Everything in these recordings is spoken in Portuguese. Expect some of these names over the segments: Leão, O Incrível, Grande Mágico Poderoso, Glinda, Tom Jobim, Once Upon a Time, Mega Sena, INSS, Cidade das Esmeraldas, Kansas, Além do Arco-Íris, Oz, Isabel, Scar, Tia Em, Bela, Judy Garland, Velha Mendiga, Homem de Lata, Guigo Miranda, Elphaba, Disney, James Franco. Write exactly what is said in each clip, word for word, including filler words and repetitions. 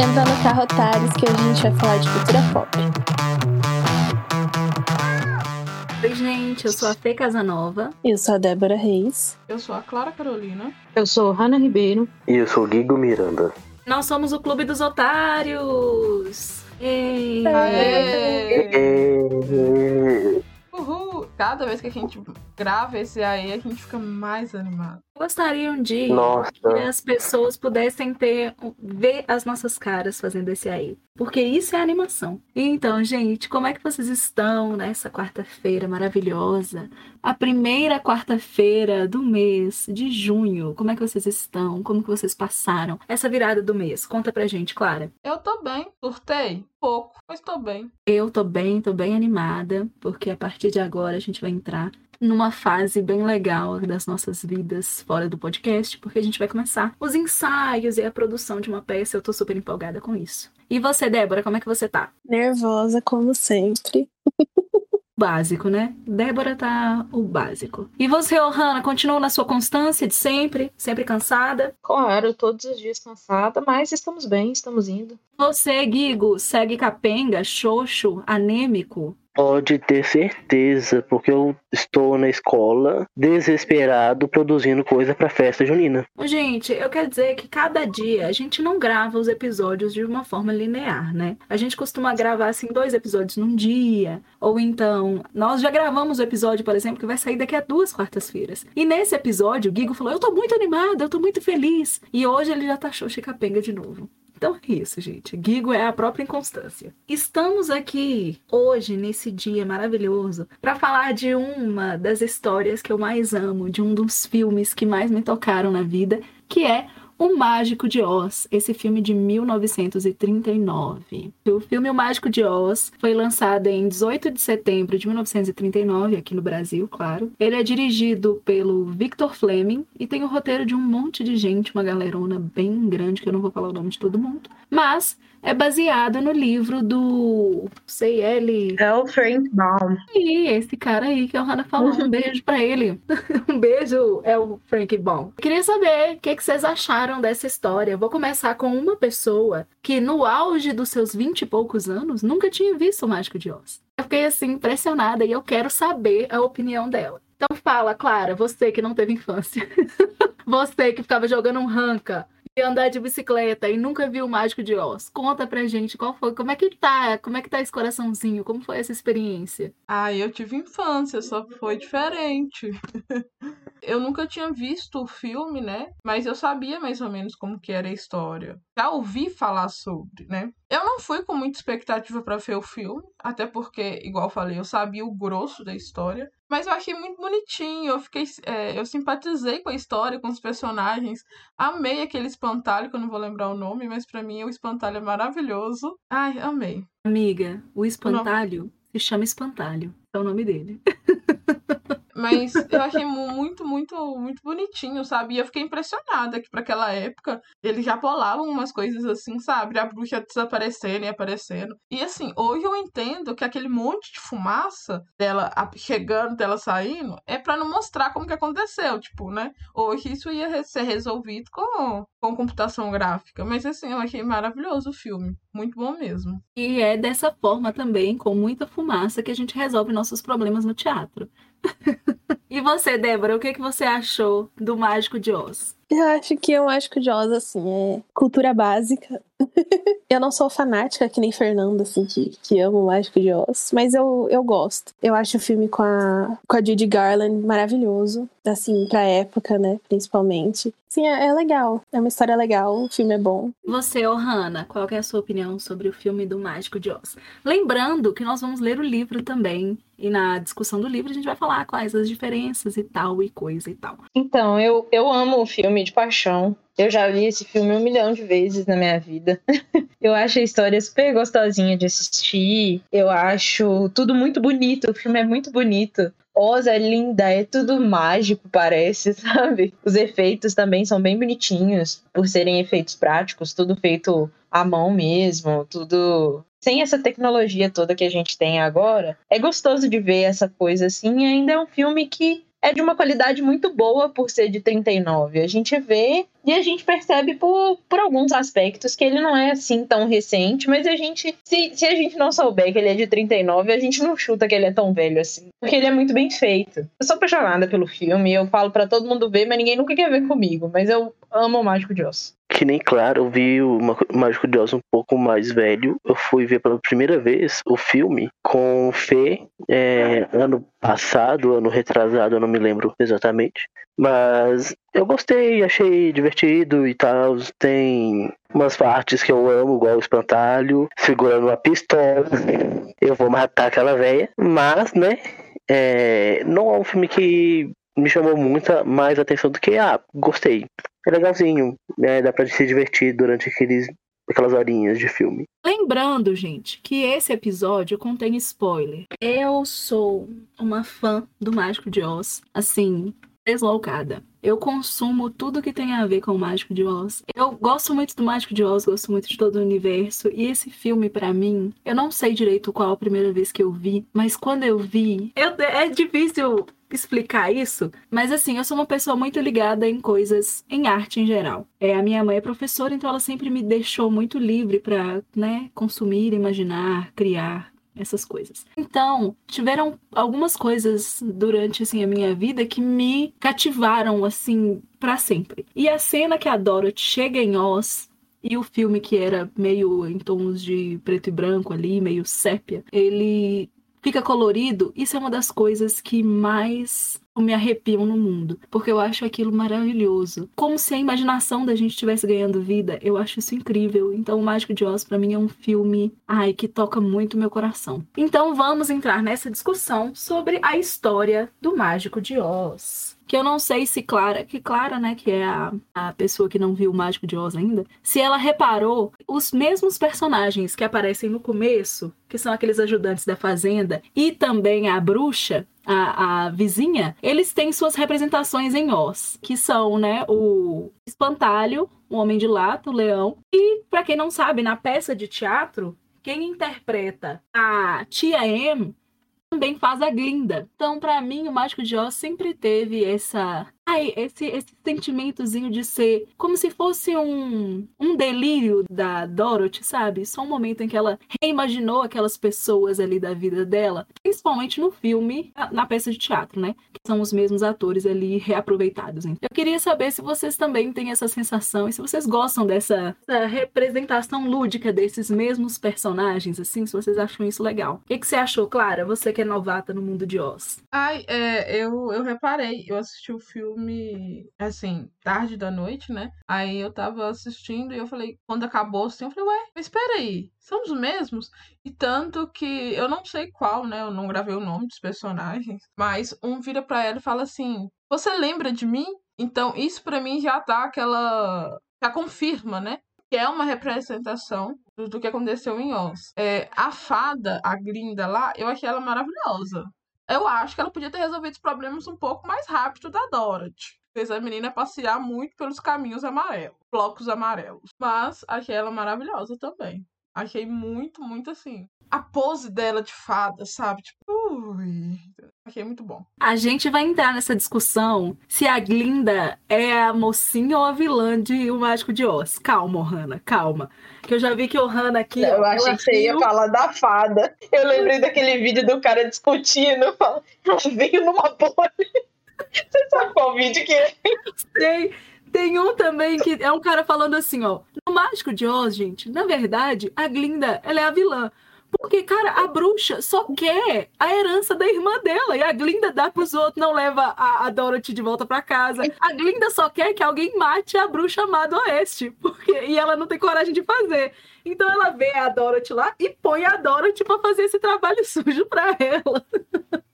Entra no carro, otários, que hoje a gente vai falar de cultura pop. Oi, gente, eu sou a Fê Casanova. Eu sou a Débora Reis. Eu sou a Clara Carolina. Eu sou a Hanna Ribeiro. E eu sou o Guigo Miranda. Nós somos o Clube dos Otários. Ei. Aê. Aê. Uhul. Cada vez que a gente grava esse aí, a gente fica mais animado. Gostariam de Nossa. que as pessoas pudessem ter, ver as nossas caras fazendo esse aí. Porque isso é animação. Então, gente, como é que vocês estão nessa quarta-feira maravilhosa? A primeira quarta-feira do mês de junho. Como é que vocês estão? Como que vocês passaram essa virada do mês? Conta pra gente, Clara. Eu tô bem. Surtei pouco, mas tô bem. Eu tô bem, tô bem animada. Porque a partir de agora a gente vai entrar numa fase bem legal das nossas vidas fora do podcast, porque a gente vai começar os ensaios e a produção de uma peça. Eu tô super empolgada com isso. E você, Débora, como é que você tá? Nervosa, como sempre. Básico, né? Débora tá o básico. E você, Hanna, continua na sua constância de sempre? Sempre cansada? Claro, todos os dias cansada, mas estamos bem, estamos indo. Você, Guigo, segue capenga, xoxo, anêmico? Pode ter certeza, porque eu estou na escola desesperado produzindo coisa pra festa junina. Gente, eu quero dizer que cada dia a gente não grava os episódios de uma forma linear, né? A gente costuma gravar, assim, dois episódios num dia, ou então, nós já gravamos o episódio, por exemplo, que vai sair daqui a duas quartas-feiras. E nesse episódio, o Guigo falou, eu tô muito animado, eu tô muito feliz. E hoje ele já tá xoxa e capenga de novo. Então é isso, gente. Guigo é a própria inconstância. Estamos aqui hoje, nesse dia maravilhoso, para falar de uma das histórias que eu mais amo, de um dos filmes que mais me tocaram na vida, que é O Mágico de Oz, esse filme de mil novecentos e trinta e nove. O filme O Mágico de Oz foi lançado em dezoito de setembro de mil novecentos e trinta e nove, aqui no Brasil, claro. Ele é dirigido pelo Victor Fleming e tem o roteiro de um monte de gente, uma galerona bem grande, que eu não vou falar o nome de todo mundo, mas é baseado no livro do... sei ele... É o Frank Baum. E esse cara aí que a Hanna falou, um beijo pra ele. Um beijo, é o Frank Baum. Queria saber o que, que vocês acharam dessa história. Eu vou começar com uma pessoa que no auge dos seus vinte e poucos anos nunca tinha visto O Mágico de Oz. Eu fiquei assim impressionada e eu quero saber a opinião dela. Então fala, Clara, você que não teve infância, você que ficava jogando um ranca e andar de bicicleta e nunca viu O Mágico de Oz, conta pra gente qual foi, como é que tá, como é que tá esse coraçãozinho, como foi essa experiência? Ah, eu tive infância, só foi diferente. Eu nunca tinha visto o filme, né? Mas eu sabia mais ou menos como que era a história. Já ouvi falar sobre, né? Eu não fui com muita expectativa pra ver o filme, até porque, igual eu falei, eu sabia o grosso da história. Mas eu achei muito bonitinho, eu fiquei, é, eu simpatizei com a história, com os personagens. Amei aquele espantalho, que eu não vou lembrar o nome, mas pra mim o espantalho é maravilhoso. Ai, amei. Amiga, o espantalho se chama Espantalho, é o nome dele. Mas eu achei muito, muito, muito bonitinho, sabe? E eu fiquei impressionada que pra aquela época eles já bolavam umas coisas assim, sabe? A bruxa desaparecendo e aparecendo. E assim, hoje eu entendo que aquele monte de fumaça dela chegando, dela saindo, é pra não mostrar como que aconteceu, tipo, né? Hoje isso ia ser resolvido com, com computação gráfica. Mas assim, eu achei maravilhoso o filme. Muito bom mesmo. E é dessa forma também, com muita fumaça, que a gente resolve nossos problemas no teatro. E você, Débora, o que, que você achou do Mágico de Oz? Eu acho que o Mágico de Oz, assim, é cultura básica. Eu não sou fanática, que nem Fernanda, assim, que, que amo o Mágico de Oz, mas eu, eu gosto. Eu acho o filme com a, com a Judy Garland maravilhoso, assim, pra época, né, principalmente. Sim, é, é legal, é uma história legal, o filme é bom. Você, ô Hanna, qual que é a sua opinião sobre o filme do Mágico de Oz? Lembrando que nós vamos ler o livro também, e na discussão do livro a gente vai falar quais as diferenças e tal, e coisa e tal. Então, eu, eu amo o filme de paixão. Eu já vi esse filme um milhão de vezes na minha vida. Eu acho a história super gostosinha de assistir. Eu acho tudo muito bonito. O filme é muito bonito. Oz é linda, é tudo mágico, parece, sabe? Os efeitos também são bem bonitinhos, por serem efeitos práticos, tudo feito à mão mesmo, tudo... Sem essa tecnologia toda que a gente tem agora, é gostoso de ver essa coisa assim. E ainda é um filme que é de uma qualidade muito boa por ser de trinta e nove. A gente vê e a gente percebe por, por alguns aspectos que ele não é assim tão recente, mas a gente, se, se a gente não souber que ele é de trinta e nove, a gente não chuta que ele é tão velho assim, porque ele é muito bem feito. Eu sou apaixonada pelo filme, eu falo pra todo mundo ver, mas ninguém nunca quer ver comigo, mas eu amo O Mágico de Oz. Que nem, claro, eu vi o Mágico de Oz um pouco mais velho. Eu fui ver pela primeira vez o filme com Fê, é, ano passado, ano retrasado, eu não me lembro exatamente. Mas eu gostei, achei divertido e tal. Tem umas partes que eu amo, igual o Espantalho, segurando uma pistola. Eu vou matar aquela véia. Mas, né, é, não é um filme que me chamou muita mais atenção do que, ah, gostei. É legalzinho, né? Dá pra se divertir durante aqueles, aquelas horinhas de filme. Lembrando, gente, que esse episódio contém spoiler. Eu sou uma fã do Mágico de Oz, assim, deslocada. Eu consumo tudo que tem a ver com o Mágico de Oz. Eu gosto muito do Mágico de Oz, gosto muito de todo o universo. E esse filme, pra mim, eu não sei direito qual a primeira vez que eu vi, mas quando eu vi, eu, é difícil explicar isso, mas assim, eu sou uma pessoa muito ligada em coisas, em arte em geral. É, a minha mãe é professora, então ela sempre me deixou muito livre pra, né, consumir, imaginar, criar, essas coisas. Então, tiveram algumas coisas durante, assim, a minha vida que me cativaram, assim, pra sempre. E a cena que a Dorothy chega em Oz, e o filme que era meio em tons de preto e branco ali, meio sépia, ele fica colorido, isso é uma das coisas que mais me arrepiam no mundo, porque eu acho aquilo maravilhoso. Como se a imaginação da gente estivesse ganhando vida, eu acho isso incrível. Então, O Mágico de Oz, pra mim, é um filme, ai, que toca muito meu coração. Então, vamos entrar nessa discussão sobre a história do Mágico de Oz. Que eu não sei se Clara, que Clara, né, que é a, a pessoa que não viu O Mágico de Oz ainda, se ela reparou os mesmos personagens que aparecem no começo, que são aqueles ajudantes da fazenda, e também a bruxa, a, a vizinha, eles têm suas representações em Oz, que são, né, o Espantalho, o Homem de Lata, o Leão, e, pra quem não sabe, na peça de teatro, quem interpreta a Tia Em também faz a Glinda. Então, pra mim, O Mágico de Oz sempre teve essa, ai, esse, esse sentimentozinho de ser como se fosse um, um delírio da Dorothy, sabe? Só um momento em que ela reimaginou aquelas pessoas ali da vida dela, principalmente no filme, na peça de teatro, né? Que são os mesmos atores ali reaproveitados. Então, eu queria saber se vocês também têm essa sensação e se vocês gostam dessa, dessa representação lúdica desses mesmos personagens, assim, se vocês acham isso legal. O que, que você achou, Clara? Você que é novata no mundo de Oz. Ai, é, eu, eu reparei, eu assisti o filme filme, assim, tarde da noite, né? Aí eu tava assistindo e eu falei, quando acabou assim, eu falei, ué, mas peraí, são os mesmos? E tanto que, eu não sei qual, né? Eu não gravei o nome dos personagens, mas um vira pra ela e fala assim, você lembra de mim? Então isso pra mim já tá aquela, já confirma, né? Que é uma representação do, do que aconteceu em Oz. É, a fada, a Glinda lá, eu achei ela maravilhosa. Eu acho que ela podia ter resolvido os problemas um pouco mais rápido da Dorothy. Fez a menina passear muito pelos caminhos amarelos, blocos amarelos. Mas achei ela maravilhosa também. Achei muito, muito assim. A pose dela de fada, sabe? Tipo, ui, achei muito bom. A gente vai entrar nessa discussão se a Glinda é a mocinha ou a vilã de O Mágico de Oz. Calma, Hanna, calma. Que eu já vi que o Hanna aqui... Eu, eu achei que você ia falar da fada. Eu lembrei daquele vídeo do cara discutindo, falando, veio numa bolha. Você sabe qual vídeo que é? Sei. Tem um também que é um cara falando assim, ó. No Mágico de Oz, gente, na verdade, a Glinda, ela é a vilã. Porque, cara, a bruxa só quer a herança da irmã dela. E a Glinda dá pros outros, não leva a, a Dorothy de volta pra casa. A Glinda só quer que alguém mate a Bruxa Má do Oeste. Porque, e ela não tem coragem de fazer. Então ela vê a Dorothy lá e põe a Dorothy pra fazer esse trabalho sujo pra ela.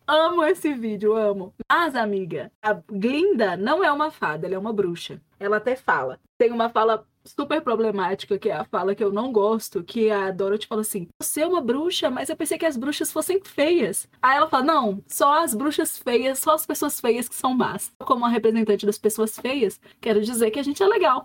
Amo esse vídeo, amo. Mas, amiga, a Glinda não é uma fada, ela é uma bruxa. Ela até fala. Tem uma fala super problemática, que é a fala que eu não gosto, que a Dorothy fala assim, você é uma bruxa, mas eu pensei que as bruxas fossem feias. Aí ela fala, não, só as bruxas feias, só as pessoas feias que são más. Como a representante das pessoas feias, quero dizer que a gente é legal.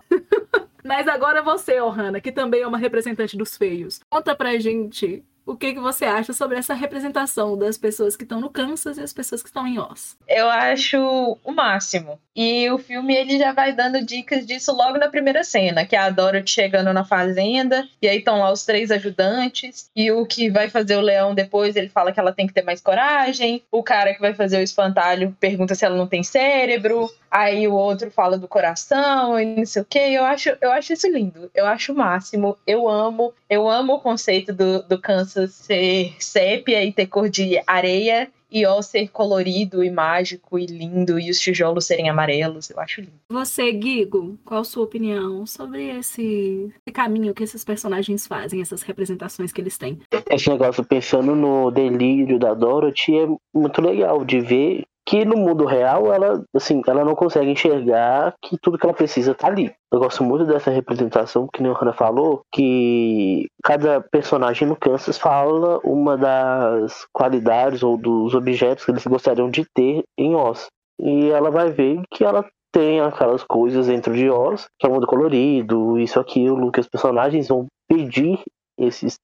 Mas agora você, Hanna, que também é uma representante dos feios. Conta pra gente o que, que você acha sobre essa representação das pessoas que estão no Kansas e as pessoas que estão em Oz? Eu acho o máximo. E o filme ele já vai dando dicas disso logo na primeira cena, que é a Dorothy chegando na fazenda, e aí estão lá os três ajudantes, e o que vai fazer o leão depois, ele fala que ela tem que ter mais coragem, o cara que vai fazer o espantalho pergunta se ela não tem cérebro, aí o outro fala do coração, e não sei o que. Eu acho, eu acho isso lindo, eu acho o máximo, eu amo, eu amo o conceito do, do Kansas ser sépia e ter cor de areia, e ó, ser colorido e mágico e lindo, e os tijolos serem amarelos. Eu acho lindo. Você, Guigo, qual a sua opinião sobre esse, esse caminho que esses personagens fazem, essas representações que eles têm? Esse negócio pensando no delírio da Dorothy é muito legal de ver que no mundo real ela, assim, ela não consegue enxergar que tudo que ela precisa tá ali. Eu gosto muito dessa representação, que nem o Hanna falou, que cada personagem no Kansas fala uma das qualidades ou dos objetos que eles gostariam de ter em Oz. E ela vai ver que ela tem aquelas coisas dentro de Oz, que é o mundo colorido, isso, aquilo, que os personagens vão pedir esses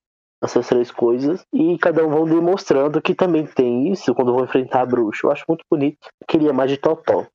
essas três coisas, e cada um vão demonstrando que também tem isso quando vão enfrentar a bruxa. Eu acho muito bonito. Eu queria mais de Totó.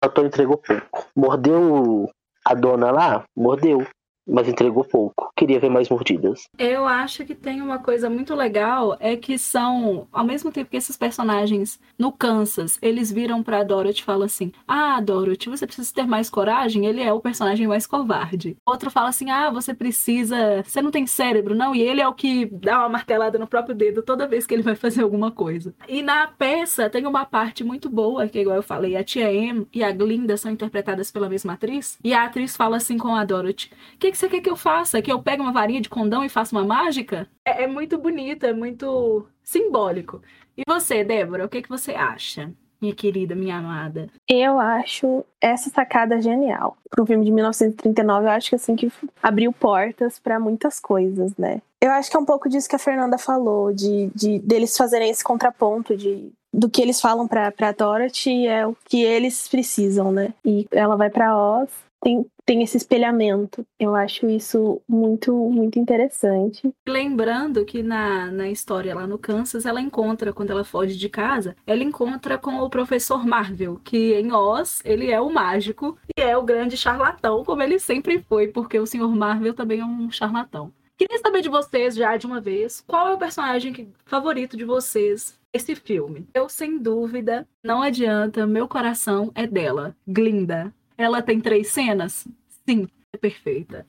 Totó entregou pouco. Mordeu a dona lá? Mordeu. Mas entregou pouco. Queria ver mais mordidas. Eu acho que tem uma coisa muito legal, é que são, ao mesmo tempo que esses personagens no Kansas, eles viram pra Dorothy e falam assim, ah, Dorothy, você precisa ter mais coragem, ele é o personagem mais covarde. Outro fala assim, ah, você precisa, você não tem cérebro, não, e ele é o que dá uma martelada no próprio dedo toda vez que ele vai fazer alguma coisa. E na peça tem uma parte muito boa, que igual eu falei, a Tia Em e a Glinda são interpretadas pela mesma atriz, e a atriz fala assim com a Dorothy, que que você quer que eu faça? Que eu pegue uma varinha de condão e faça uma mágica? É, é muito bonito, é muito simbólico. E você, Débora, o que, que você acha? Minha querida, minha amada. Eu acho essa sacada genial. Pro filme de mil novecentos e trinta e nove, eu acho que assim que abriu portas para muitas coisas, né? Eu acho que é um pouco disso que a Fernanda falou, de, de deles fazerem esse contraponto de do que eles falam pra, pra Dorothy é o que eles precisam, né? E ela vai pra Oz, tem Tem esse espelhamento. Eu acho isso muito, muito interessante. Lembrando que na, na história lá no Kansas, ela encontra, quando ela foge de casa, ela encontra com o professor Marvel, que em Oz, ele é o mágico e é o grande charlatão, como ele sempre foi, porque o senhor Marvel também é um charlatão. Queria saber de vocês, já de uma vez, qual é o personagem favorito de vocês nesse filme? Eu, sem dúvida, não adianta, meu coração é dela, Glinda. Ela tem três cenas? Sim, é perfeita.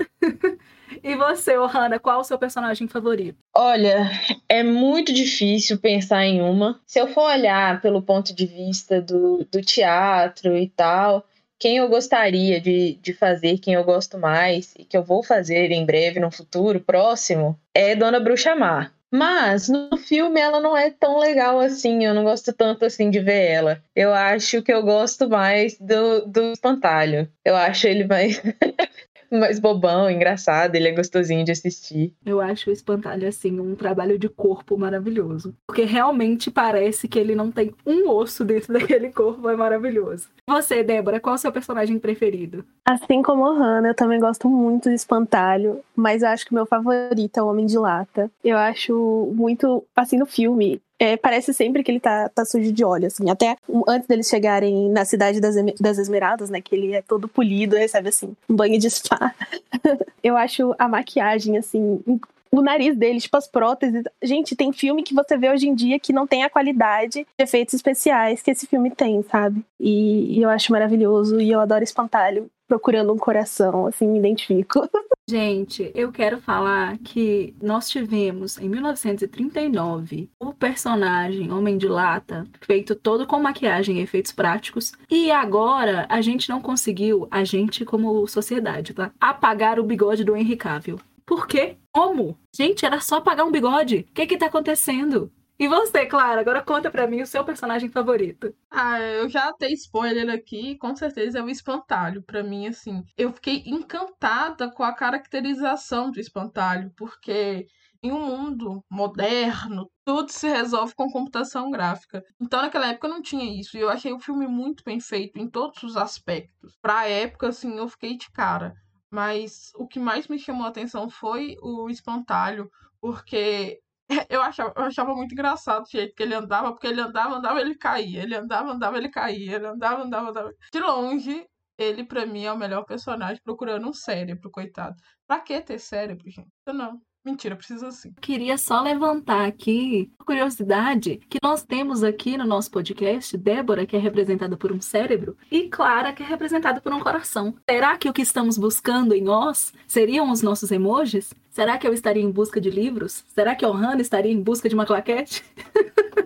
E você, Hanna, qual o seu personagem favorito? Olha, é muito difícil pensar em uma. Se eu for olhar pelo ponto de vista do, do teatro e tal, quem eu gostaria de, de fazer, quem eu gosto mais, e que eu vou fazer em breve, no futuro próximo, é Dona Bruxa Má. Mas no filme ela não é tão legal assim, eu não gosto tanto assim de ver ela. Eu acho que eu gosto mais do, do Espantalho. Eu acho ele mais, mais bobão, engraçado, ele é gostosinho de assistir. Eu acho o Espantalho, assim, um trabalho de corpo maravilhoso. Porque realmente parece que ele não tem um osso dentro daquele corpo, é maravilhoso. Você, Débora, qual é o seu personagem preferido? Assim como a Hanna, eu também gosto muito do Espantalho, mas eu acho que o meu favorito é o Homem de Lata. Eu acho muito, assim, no filme, é, parece sempre que ele tá, tá sujo de óleo, assim. Até antes deles chegarem na Cidade das, das Esmeraldas, né, que ele é todo polido, recebe, assim, um banho de spa. Eu acho a maquiagem, assim, o nariz dele, tipo as próteses. Gente, tem filme que você vê hoje em dia que não tem a qualidade de efeitos especiais que esse filme tem, sabe? E, e eu acho maravilhoso, e eu adoro Espantalho procurando um coração, assim, me identifico. Gente, eu quero falar que nós tivemos, em mil novecentos e trinta e nove, o personagem Homem de Lata, feito todo com maquiagem e efeitos práticos, e agora a gente não conseguiu, a gente como sociedade, tá? Apagar o bigode do Henry Cavill. Por quê? Como? Gente, era só apagar um bigode. O que que tá acontecendo? E você, Clara, agora conta pra mim o seu personagem favorito. Ah, eu já dei spoiler aqui, com certeza é o Espantalho. Pra mim, assim, eu fiquei encantada com a caracterização do Espantalho, porque em um mundo moderno, tudo se resolve com computação gráfica. Então, naquela época, não tinha isso. E eu achei o filme muito bem feito em todos os aspectos. Pra época, assim, eu fiquei de cara. Mas o que mais me chamou a atenção foi o Espantalho, porque Eu achava, eu achava muito engraçado o jeito que ele andava, porque ele andava, andava, ele caía. Ele andava, andava, ele caía. Ele andava, andava, andava. De longe, ele pra mim é o melhor personagem procurando um cérebro, coitado. Pra que ter cérebro, gente? Eu não. Mentira, precisa sim. Queria só levantar aqui uma curiosidade que nós temos aqui no nosso podcast, Débora, que é representada por um cérebro, e Clara, que é representada por um coração. Será que o que estamos buscando em nós seriam os nossos emojis? Será que eu estaria em busca de livros? Será que Ohana estaria em busca de uma claquete?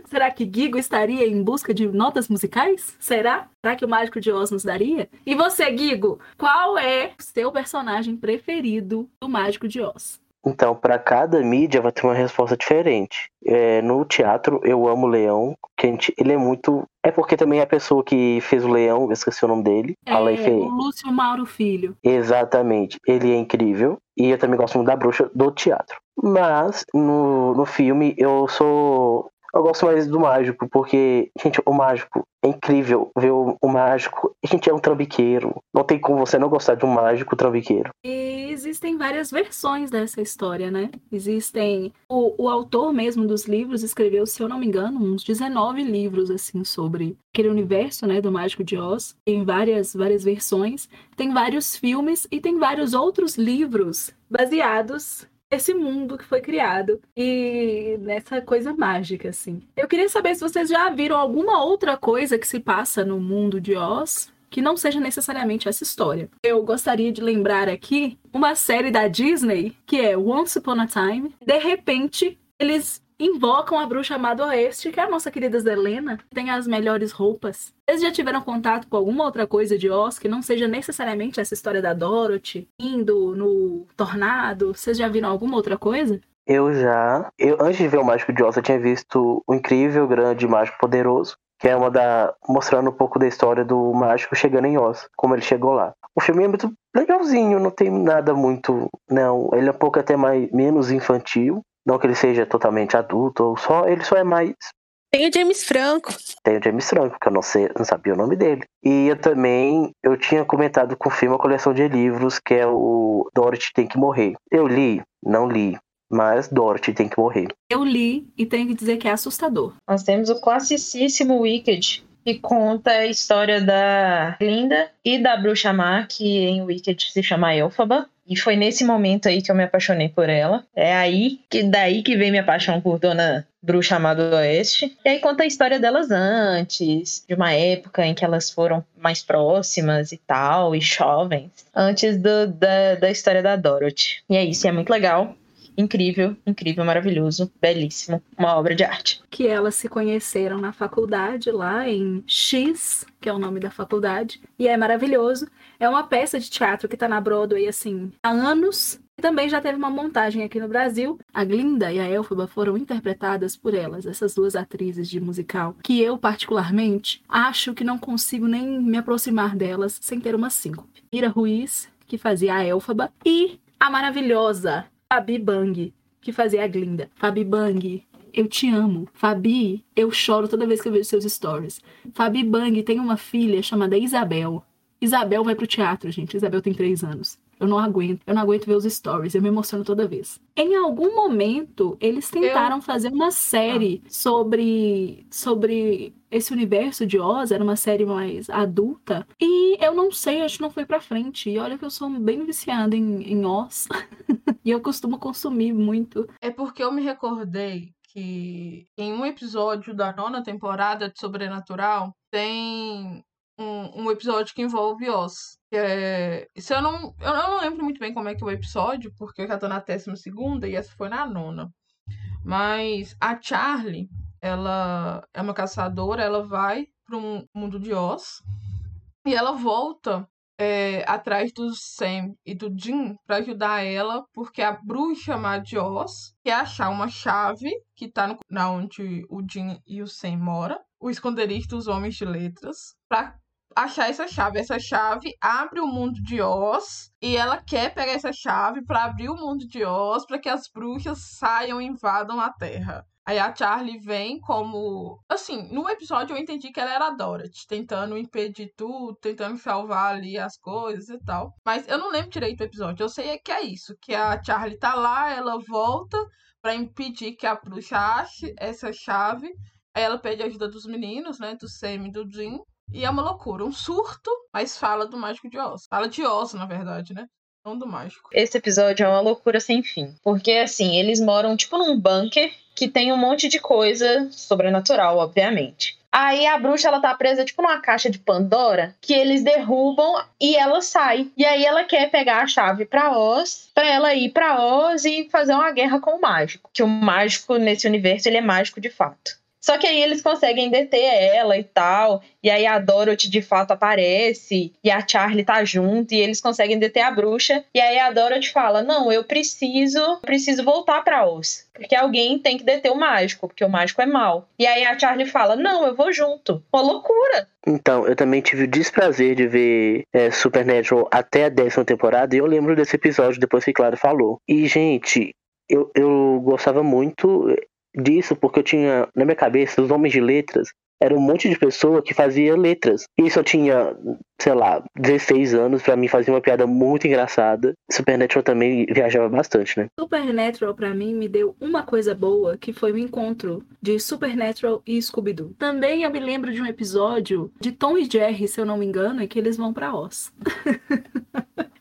Será que Guigo estaria em busca de notas musicais? Será? Será que o Mágico de Oz nos daria? E você, Guigo, qual é o seu personagem preferido do Mágico de Oz? Então, para cada mídia vai ter uma resposta diferente. É, no teatro, eu amo o Leão. Que a gente, ele é muito... É porque também a pessoa que fez o Leão, eu esqueci o nome dele. É, a Leif... o Lúcio Mauro Filho. Exatamente. Ele é incrível. E eu também gosto muito da bruxa do teatro. Mas, no, no filme, eu sou... Eu gosto mais do mágico, porque, gente, o mágico é incrível ver o, o mágico. A gente é um trambiqueiro. Não tem como você não gostar de um mágico trambiqueiro. E existem várias versões dessa história, né? Existem... O, o autor mesmo dos livros escreveu, se eu não me engano, uns dezenove livros, assim, sobre aquele universo, né, do Mágico de Oz. Tem várias, várias versões. Tem vários filmes e tem vários outros livros baseados... esse mundo que foi criado e nessa coisa mágica, assim. Eu queria saber se vocês já viram alguma outra coisa que se passa no mundo de Oz que não seja necessariamente essa história. Eu gostaria de lembrar aqui uma série da Disney, que é Once Upon a Time. De repente, eles invocam a Bruxa Má do Oeste, que é a nossa querida Zelena, que tem as melhores roupas. Vocês já tiveram contato com alguma outra coisa de Oz que não seja necessariamente essa história da Dorothy indo no tornado? Vocês já viram alguma outra coisa? Eu já. Eu, antes de ver o Mágico de Oz, eu tinha visto O Incrível, Grande, Mágico Poderoso, que é uma da... mostrando um pouco da história do mágico chegando em Oz, como ele chegou lá. O filme é muito legalzinho, não tem nada muito... Não, ele é um pouco até mais, menos infantil. Não que ele seja totalmente adulto, ou só, ele só é mais... Tem o James Franco. Tem o James Franco, que eu não, sei, não sabia o nome dele. E eu também, eu tinha comentado com o filme a coleção de livros, que é o Dorothy Tem Que Morrer. Eu li, não li, mas Dorothy Tem Que Morrer. Eu li e tenho que dizer que é assustador. Nós temos o classicíssimo Wicked, que conta a história da Glinda e da Bruxa Má, que em Wicked se chama Elphaba. E foi nesse momento aí que eu me apaixonei por ela. É aí que daí que vem minha paixão por Dona Bruxa Má do Oeste. E aí conta a história delas antes, de uma época em que elas foram mais próximas e tal, e jovens, antes do, da, da história da Dorothy. E é isso, é muito legal. Incrível, incrível, maravilhoso, belíssimo, uma obra de arte. Que elas se conheceram na faculdade lá em X, que é o nome da faculdade, e é maravilhoso. É uma peça de teatro que tá na Broadway, assim, há anos, e também já teve uma montagem aqui no Brasil. A Glinda e a Elphaba foram interpretadas por elas, essas duas atrizes de musical, que eu, particularmente, acho que não consigo nem me aproximar delas sem ter uma síncope. Ira Ruiz, que fazia a Elphaba, e a maravilhosa Fabi Bang, que fazia a Glinda. Fabi Bang, eu te amo. Fabi, eu choro toda vez que eu vejo seus stories. Fabi Bang tem uma filha chamada Isabel. Isabel vai pro teatro, gente. Isabel tem três anos. Eu não aguento. Eu não aguento ver os stories. Eu me emociono toda vez. Em algum momento, eles tentaram eu... fazer uma série ah. sobre... sobre... esse universo de Oz. Era uma série mais adulta, e eu não sei, acho que não foi pra frente, e olha que eu sou bem viciada em, em Oz e eu costumo consumir muito. É porque eu me recordei que em um episódio da nona temporada de Sobrenatural tem um, um episódio que envolve Oz, que é... Se eu, não, eu não lembro muito bem como é que é o episódio, porque eu já tô na décima segunda e essa foi na nona, mas a Charlie, ela é uma caçadora, ela vai para um mundo de Oz e ela volta é, atrás do Sam e do Jim para ajudar ela, porque a bruxa má de Oz quer achar uma chave que tá no, na onde o Jim e o Sam moram, o esconderijo dos homens de letras, para achar essa chave. Essa chave abre o mundo de Oz e ela quer pegar essa chave para abrir o mundo de Oz para que as bruxas saiam e invadam a Terra. Aí a Charlie vem como... Assim, no episódio eu entendi que ela era a Dorothy, tentando impedir tudo, tentando salvar ali as coisas e tal. Mas eu não lembro direito do episódio. Eu sei que é isso, que a Charlie tá lá, ela volta pra impedir que a bruxa ache essa chave. Aí ela pede a ajuda dos meninos, né, do Sam e do Jim. E é uma loucura, um surto, mas fala do Mágico de Oz. Fala de Oz, na verdade, né? Não do mágico. Esse episódio é uma loucura sem fim. Porque, assim, eles moram, tipo, num bunker... que tem um monte de coisa sobrenatural, obviamente. Aí a bruxa, ela tá presa tipo numa caixa de Pandora, que eles derrubam e ela sai. E aí ela quer pegar a chave pra Oz, pra ela ir pra Oz e fazer uma guerra com o mágico. Que o mágico, nesse universo, ele é mágico de fato. Só que aí eles conseguem deter ela e tal, e aí a Dorothy de fato aparece, e a Charlie tá junto, e eles conseguem deter a bruxa, e aí a Dorothy fala, não, eu preciso, eu preciso voltar pra Oz, porque alguém tem que deter o mágico, porque o mágico é mau. E aí a Charlie fala, não, eu vou junto. Uma loucura! Então, eu também tive o desprazer de ver é, Supernatural até a décima temporada, e eu lembro desse episódio depois que Clara falou. E, gente, eu, eu gostava muito... disso, porque eu tinha na minha cabeça os homens de letras, era um monte de pessoa que fazia letras, e isso eu tinha, sei lá, dezesseis anos, pra mim fazia uma piada muito engraçada. Supernatural também viajava bastante, né? Supernatural pra mim me deu uma coisa boa, que foi o encontro de Supernatural e Scooby-Doo. Também eu me lembro de um episódio de Tom e Jerry, se eu não me engano, é que eles vão pra Oz.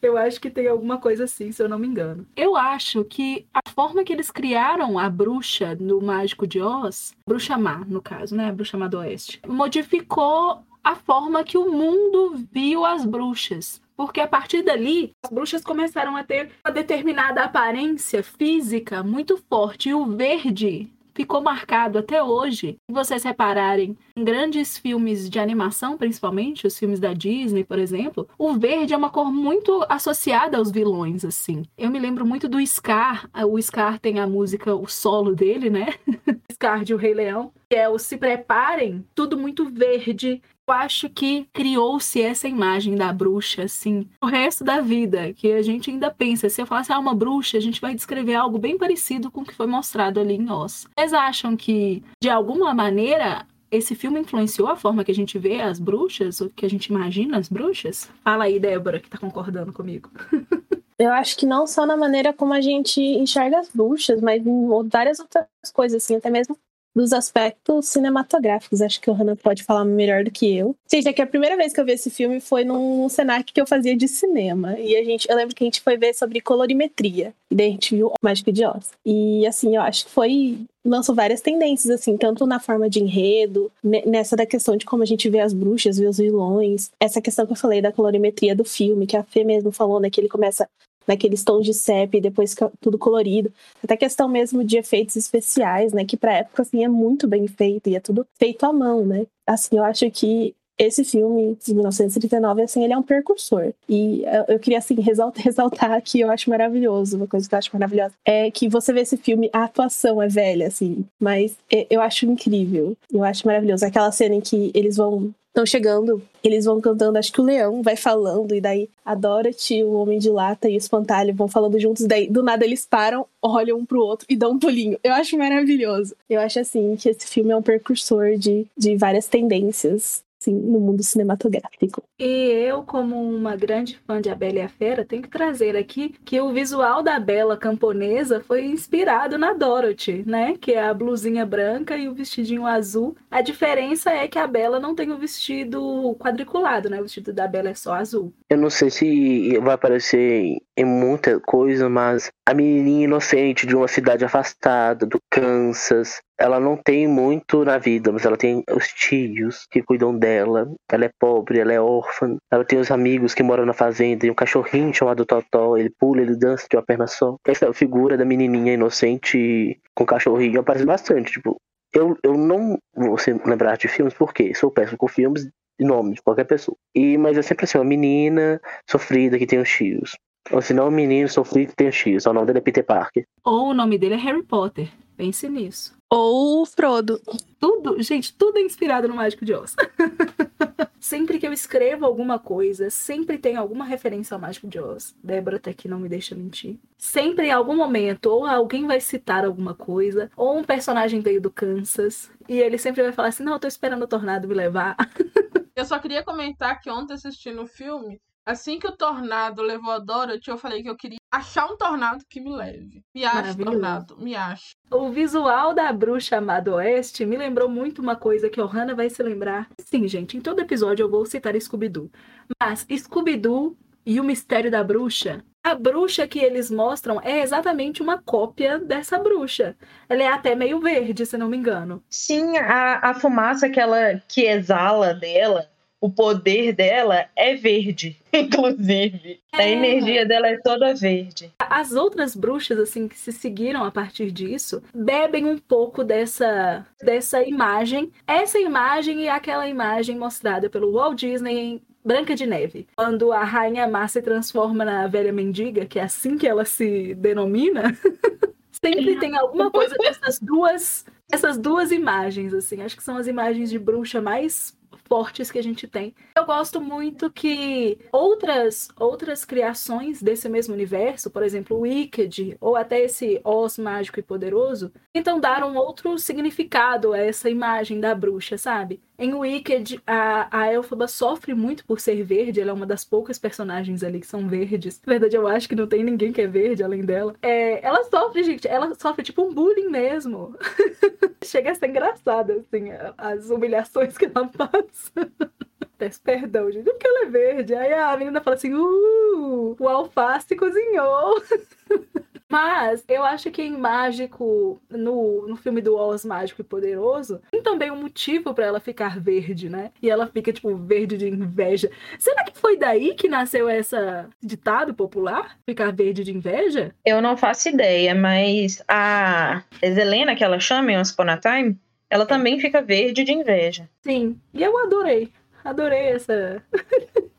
Eu acho que tem alguma coisa assim, se eu não me engano. Eu acho que a forma que eles criaram a bruxa no Mágico de Oz, Bruxa Má, no caso, né? A Bruxa Má do Oeste, modificou a forma que o mundo viu as bruxas. Porque a partir dali, as bruxas começaram a ter uma determinada aparência física muito forte. E o verde ficou marcado até hoje. Se vocês repararem, em grandes filmes de animação, principalmente, os filmes da Disney, por exemplo, o verde é uma cor muito associada aos vilões, assim. Eu me lembro muito do Scar. O Scar tem a música, o solo dele, né? Scar de O Rei Leão, que é o Se Preparem, tudo muito verde. Eu acho que criou-se essa imagem da bruxa, assim, o resto da vida, que a gente ainda pensa. Se eu falasse, ah, uma bruxa, a gente vai descrever algo bem parecido com o que foi mostrado ali em Oz. Vocês acham que, de alguma maneira, esse filme influenciou a forma que a gente vê as bruxas, o que a gente imagina as bruxas? Fala aí, Débora, que tá concordando comigo. Eu acho que não só na maneira como a gente enxerga as bruxas, mas em várias outras coisas, assim, até mesmo dos aspectos cinematográficos. Acho que o Hanna pode falar melhor do que eu. Gente, é que a primeira vez que eu vi esse filme foi num Senac que eu fazia de cinema. E a gente, eu lembro que a gente foi ver sobre colorimetria. E daí a gente viu O Mágico de Oz. E assim, eu acho que foi... lançou várias tendências, assim, tanto na forma de enredo, nessa da questão de como a gente vê as bruxas, vê os vilões. Essa questão que eu falei da colorimetria do filme, que a Fê mesmo falou, né, que ele começa... naqueles tons de sépia, depois fica tudo colorido. Até questão mesmo de efeitos especiais, né? Que pra época, assim, é muito bem feito. E é tudo feito à mão, né? Assim, eu acho que esse filme, de mil novecentos e trinta e nove, assim, ele é um precursor. E eu queria, assim, ressaltar, ressaltar que eu acho maravilhoso, uma coisa que eu acho maravilhosa, é que você vê esse filme, a atuação é velha, assim. Mas eu acho incrível. Eu acho maravilhoso. Aquela cena em que eles vão... estão chegando, eles vão cantando, acho que o Leão vai falando, e daí a Dorothy, o Homem de Lata e o Espantalho vão falando juntos, e daí do nada eles param, olham um pro outro e dão um pulinho. Eu acho maravilhoso. Eu acho, assim, que esse filme é um precursor de, de várias tendências, assim, no mundo cinematográfico. E eu, como uma grande fã de A Bela e a Fera, tenho que trazer aqui que o visual da Bela camponesa foi inspirado na Dorothy, né? Que é a blusinha branca e o vestidinho azul. A diferença é que a Bela não tem o vestido quadriculado, né? O vestido da Bela é só azul. Eu não sei se vai aparecer em muita coisa, mas a menininha inocente de uma cidade afastada, do Kansas, ela não tem muito na vida, mas ela tem os tios que cuidam dela. Ela é pobre, ela é órfã. Ela tem os amigos que moram na fazenda e um cachorrinho chamado Totó. Ele pula, ele dança de uma perna só. Essa figura da menininha inocente com cachorrinho aparece bastante. Tipo, eu, eu não vou lembrar de filmes porque sou péssimo com filmes e nome de qualquer pessoa. E, mas é sempre assim, uma menina sofrida que tem os tios. Ou se não, um menino sofrido que tem os tios. O nome dele é Peter Parker. Ou o nome dele é Harry Potter. Pense nisso. Ou Frodo. Tudo, gente, tudo é inspirado no Mágico de Oz. Sempre que eu escrevo alguma coisa, sempre tem alguma referência ao Mágico de Oz. Débora até aqui não me deixa mentir. Sempre em algum momento, ou alguém vai citar alguma coisa, ou um personagem veio do Kansas, e ele sempre vai falar assim, não, eu tô esperando o Tornado me levar. Eu só queria comentar que ontem assistindo o filme, assim que o Tornado levou a Dorothy, eu falei que eu queria achar um Tornado que me leve. Me acha, Tornado, me acha. O visual da Bruxa Má do Oeste me lembrou muito uma coisa que a Hanna vai se lembrar. Sim, gente, em todo episódio eu vou citar Scooby-Doo. Mas Scooby-Doo e o Mistério da Bruxa, a bruxa que eles mostram é exatamente uma cópia dessa bruxa. Ela é até meio verde, se não me engano. Sim, a, a fumaça que, ela, que exala dela, o poder dela é verde, inclusive. É. A energia dela é toda verde. As outras bruxas, assim, que se seguiram a partir disso, bebem um pouco dessa, dessa imagem. Essa imagem e aquela imagem mostrada pelo Walt Disney em Branca de Neve. Quando a Rainha Má se transforma na Velha Mendiga, que é assim que ela se denomina, sempre tem alguma coisa dessas duas, essas duas imagens, assim. Acho que são as imagens de bruxa mais fortes que a gente tem. Eu gosto muito que outras, outras criações desse mesmo universo, por exemplo, o Wicked, ou até esse Oz mágico e poderoso, tentam dar um outro significado a essa imagem da bruxa, sabe? Em Wicked, a, a Elphaba sofre muito por ser verde, ela é uma das poucas personagens ali que são verdes. Na verdade, eu acho que não tem ninguém que é verde além dela. É, ela sofre, gente, ela sofre tipo um bullying mesmo. Chega a ser engraçada, assim, as humilhações que ela passa. Peço perdão, gente, porque ela é verde. Aí a menina fala assim, uh, o alface cozinhou. Mas eu acho que em Mágico, no, no filme do Oz Mágico e Poderoso, tem também um motivo pra ela ficar verde, né? E ela fica, tipo, verde de inveja. Será que foi daí que nasceu esse ditado popular? Ficar verde de inveja? Eu não faço ideia, mas a Zelena, que ela chama em Once Upon a Time, ela também fica verde de inveja. Sim, e eu adorei. Adorei essa...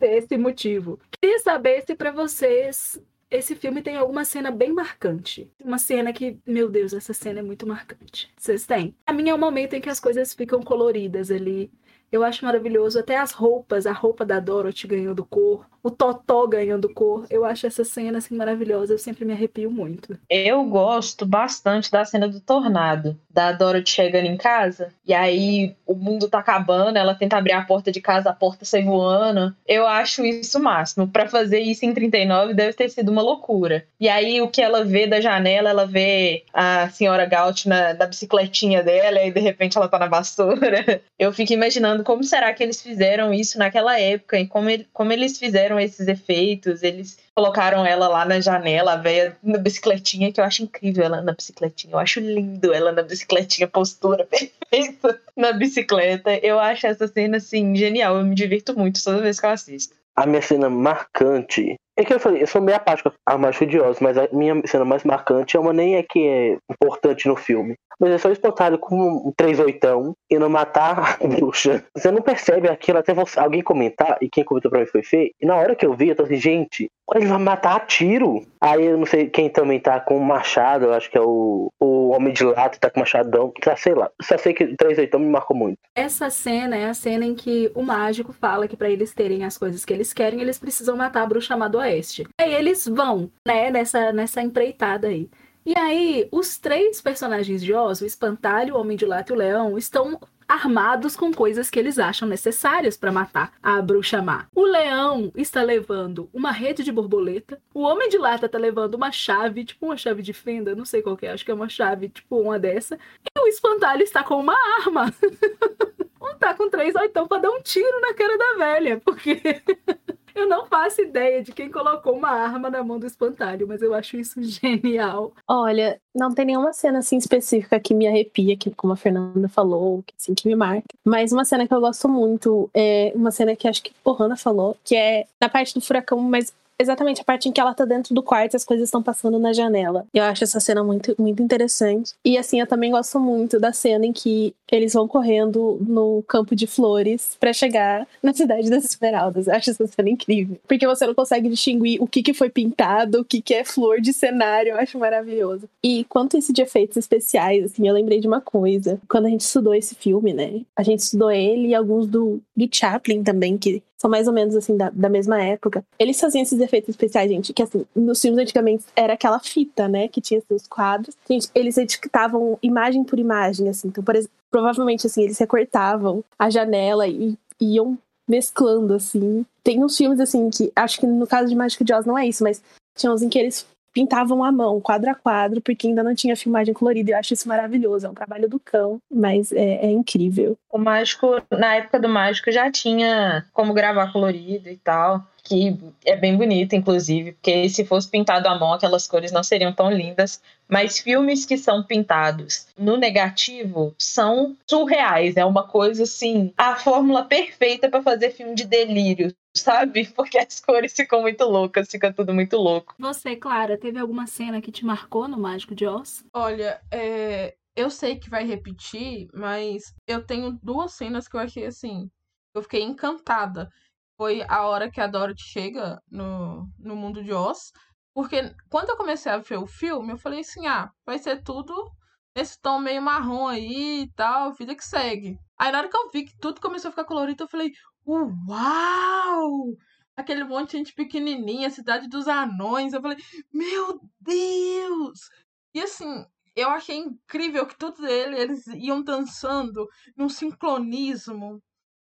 esse motivo. Queria saber se pra vocês... esse filme tem alguma cena bem marcante. Uma cena que, meu Deus, essa cena é muito marcante. Vocês têm? A minha é o momento em que as coisas ficam coloridas ali. Eu acho maravilhoso. Até as roupas. A roupa da Dorothy ganhando cor. O Totó ganhando cor. Eu acho essa cena, assim, maravilhosa. Eu sempre me arrepio muito. Eu gosto bastante da cena do Tornado. Da Dorothy chegando em casa. E aí o mundo tá acabando. Ela tenta abrir a porta de casa. A porta sai voando. Eu acho isso o máximo. Pra fazer isso em trinta e nove deve ter sido uma loucura. E aí o que ela vê da janela. Ela vê a senhora Galt na, da bicicletinha dela. E aí de repente ela tá na vassoura. Eu fico imaginando como será que eles fizeram isso naquela época e como, ele, como eles fizeram esses efeitos. Eles colocaram ela lá na janela, a véia na bicicletinha, que eu acho incrível ela na bicicletinha. Eu acho lindo ela na bicicletinha, postura perfeita na bicicleta. Eu acho essa cena, assim, genial. Eu me divirto muito toda vez que eu assisto. A minha cena marcante... é que eu falei, eu sou meio apático a Mágico de Oz, mas a minha cena mais marcante é uma nem é que é importante no filme. Mas é só o Espantalho com um três oitão e não matar a bruxa. Você não percebe aquilo, até você, alguém comentar, e quem comentou pra mim foi Fê, e na hora que eu vi, eu tô assim, gente, ele vai matar a tiro. Aí eu não sei quem também tá com o machado, eu acho que é o, o Homem de Lata, tá com o machadão, tá, sei lá. Só sei que o três oitão me marcou muito. Essa cena é a cena em que o mágico fala que pra eles terem as coisas que eles querem, eles precisam matar a Bruxa Má do Oeste. Oeste. Aí eles vão, né, nessa, nessa empreitada aí. E aí, os três personagens de Oz, o Espantalho, o Homem de Lata e o Leão, estão armados com coisas que eles acham necessárias para matar a Bruxa Má. O Leão está levando uma rede de borboleta, o Homem de Lata está levando uma chave, tipo uma chave de fenda, não sei qual que é, acho que é uma chave, tipo uma dessa, e o Espantalho está com uma arma. Um tá com três oitão para dar um tiro na cara da velha, porque... eu não faço ideia de quem colocou uma arma na mão do Espantalho, mas eu acho isso genial. Olha, não tem nenhuma cena assim específica que me arrepia, que, como a Fernanda falou, que, assim, que me marca. Mas uma cena que eu gosto muito é uma cena que acho que a Hanna falou, que é na parte do furacão, mas exatamente a parte em que ela tá dentro do quarto e as coisas estão passando na janela. Eu acho essa cena muito, muito interessante. E assim, eu também gosto muito da cena em que eles vão correndo no campo de flores pra chegar na Cidade das Esmeraldas. Eu acho essa cena incrível. Porque você não consegue distinguir o que que foi pintado, o que que é flor de cenário. Eu acho maravilhoso. E quanto a isso de efeitos especiais, assim, eu lembrei de uma coisa. Quando a gente estudou esse filme, né? A gente estudou ele e alguns do, do Chaplin também, que são mais ou menos, assim, da, da mesma época. Eles faziam esses efeitos especiais, gente, que, assim, nos filmes antigamente era aquela fita, né, que tinha, assim, os quadros. Gente, eles etiquetavam imagem por imagem, assim. Então, por exemplo, provavelmente, assim, eles recortavam a janela e, e iam mesclando, assim. Tem uns filmes, assim, que acho que no caso de Mágico de Oz não é isso, mas tinha uns em que eles pintavam a mão, quadro a quadro, porque ainda não tinha filmagem colorida. Eu acho isso maravilhoso. É um trabalho do cão, mas é, é incrível. O Mágico, na época do Mágico, já tinha como gravar colorido e tal, que é bem bonito, inclusive, porque se fosse pintado à mão, aquelas cores não seriam tão lindas. Mas filmes que são pintados no negativo são surreais. É uma coisa, assim, a fórmula perfeita para fazer filme de delírio, sabe? Porque as cores ficam muito loucas, fica tudo muito louco. Você, Clara, teve alguma cena que te marcou no Mágico de Oz? Olha, é... eu sei que vai repetir, mas eu tenho duas cenas que eu achei, assim, eu fiquei encantada. Foi a hora que a Dorothy chega no, no mundo de Oz. Porque quando eu comecei a ver o filme, eu falei assim, ah, vai ser tudo nesse tom meio marrom aí e tal, vida que segue. Aí na hora que eu vi que tudo começou a ficar colorido, eu falei, uau! Aquele monte de gente pequenininha, Cidade dos Anões. Eu falei, meu Deus! E assim, eu achei incrível que tudo dele, eles iam dançando num sincronismo.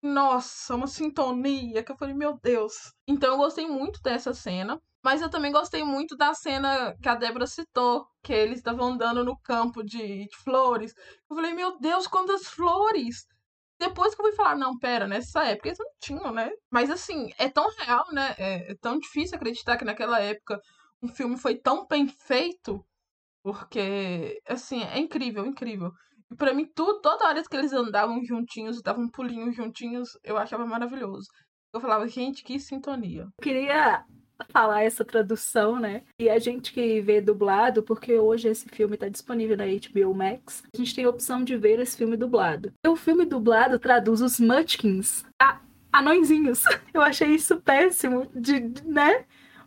Nossa, uma sintonia que eu falei, meu Deus. Então eu gostei muito dessa cena. Mas eu também gostei muito da cena que a Débora citou, que eles estavam andando no campo de, de flores. Eu falei, meu Deus, quantas flores! Depois que eu fui falar, não, pera, nessa época eles não tinham, né? Mas assim, é tão real, né? É, é tão difícil acreditar que naquela época um filme foi tão bem feito, porque, assim, é incrível, incrível. E pra mim, tudo, toda hora que eles andavam juntinhos, davam um pulinho juntinhos, eu achava maravilhoso. Eu falava, gente, que sintonia. Eu queria falar essa tradução, né? E a gente que vê dublado, porque hoje esse filme tá disponível na H B O Max, a gente tem a opção de ver esse filme dublado. E o filme dublado traduz os Munchkins a anõezinhos. Eu achei isso péssimo, de, de, né?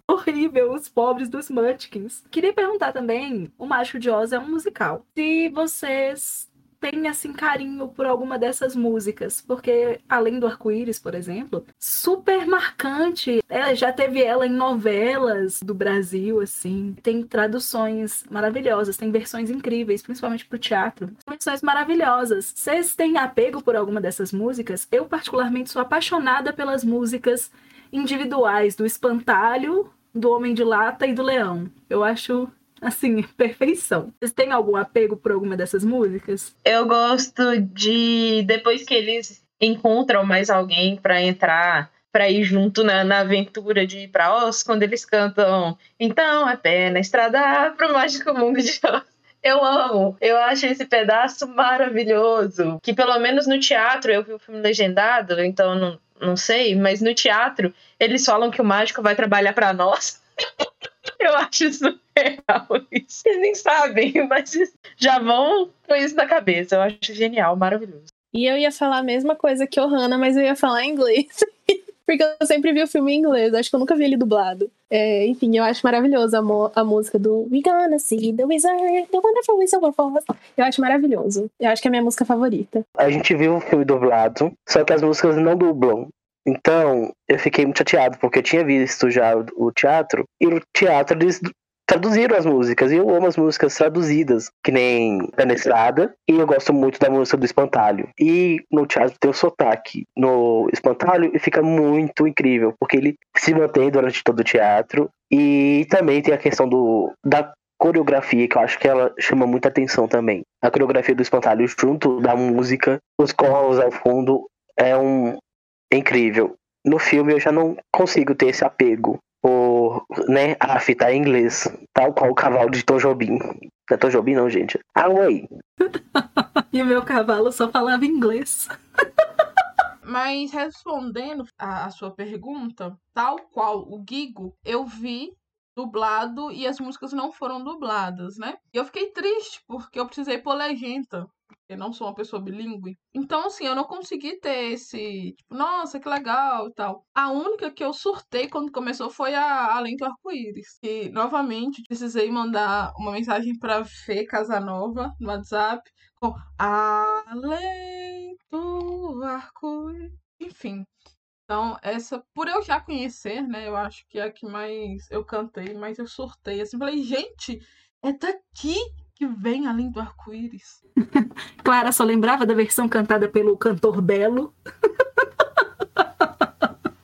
Horrível, os pobres dos Munchkins. Queria perguntar também, o Mágico de Oz é um musical. Se vocês têm, assim, carinho por alguma dessas músicas, porque Além do Arco-Íris, por exemplo, super marcante. Ela já teve ela em novelas do Brasil, assim. Tem traduções maravilhosas, tem versões incríveis, principalmente pro teatro. Versões maravilhosas. Vocês têm apego por alguma dessas músicas? Eu, particularmente, sou apaixonada pelas músicas individuais do Espantalho, do Homem de Lata e do Leão. Eu acho, assim, perfeição. Vocês têm algum apego por alguma dessas músicas? Eu gosto de, depois que eles encontram mais alguém pra entrar, pra ir junto na, na aventura de ir pra Oz, quando eles cantam Então é pé na estrada pro mágico mundo de Oz. Eu amo, eu acho esse pedaço maravilhoso. Que pelo menos no teatro, eu vi o filme legendado, então não, não sei, mas no teatro eles falam que o mágico vai trabalhar pra nós. Eu acho isso real. Eles nem sabem, mas já vão com isso na cabeça. Eu acho genial, maravilhoso. E eu ia falar a mesma coisa que o Hanna, mas eu ia falar em inglês. Porque eu sempre vi o filme em inglês, acho que eu nunca vi ele dublado. É, enfim, eu acho maravilhoso a, mo- a música do We Gonna See the Wizard, the Wonderful Wizard of Oz. Eu acho maravilhoso. Eu acho que é a minha música favorita. A gente viu o filme dublado, só que as músicas não dublam. Então, eu fiquei muito chateado, porque eu tinha visto já o teatro, e no teatro eles traduziram as músicas, e eu amo as músicas traduzidas, que nem Ana Estrada, e eu gosto muito da música do Espantalho. E no teatro tem o sotaque no Espantalho, e fica muito incrível, porque ele se mantém durante todo o teatro, e também tem a questão do, da coreografia, que eu acho que ela chama muita atenção também. A coreografia do Espantalho junto da música, os coros ao fundo, é um... é incrível. No filme eu já não consigo ter esse apego por, né, a fita em inglês, tal qual o cavalo de Tom Jobim. Não é Tom Jobim não, gente. Ah, oi. E o meu cavalo só falava inglês. Mas respondendo a, a sua pergunta, tal qual o Guigo, eu vi dublado e as músicas não foram dubladas, né? E eu fiquei triste porque eu precisei pôr legenda. Eu não sou uma pessoa bilíngue. Então, assim, eu não consegui ter esse... Tipo, nossa, que legal e tal. A única que eu surtei quando começou foi a Além do Arco-Íris. E, novamente, precisei mandar uma mensagem pra Fê Casanova no WhatsApp. Com Além do Arco-Íris. Enfim. Então, essa... Por eu já conhecer, né? Eu acho que é a que mais eu cantei, mas eu surtei. Assim, falei, gente, é daqui que vem Além do Arco-Íris. Clara só lembrava da versão cantada pelo cantor Belo.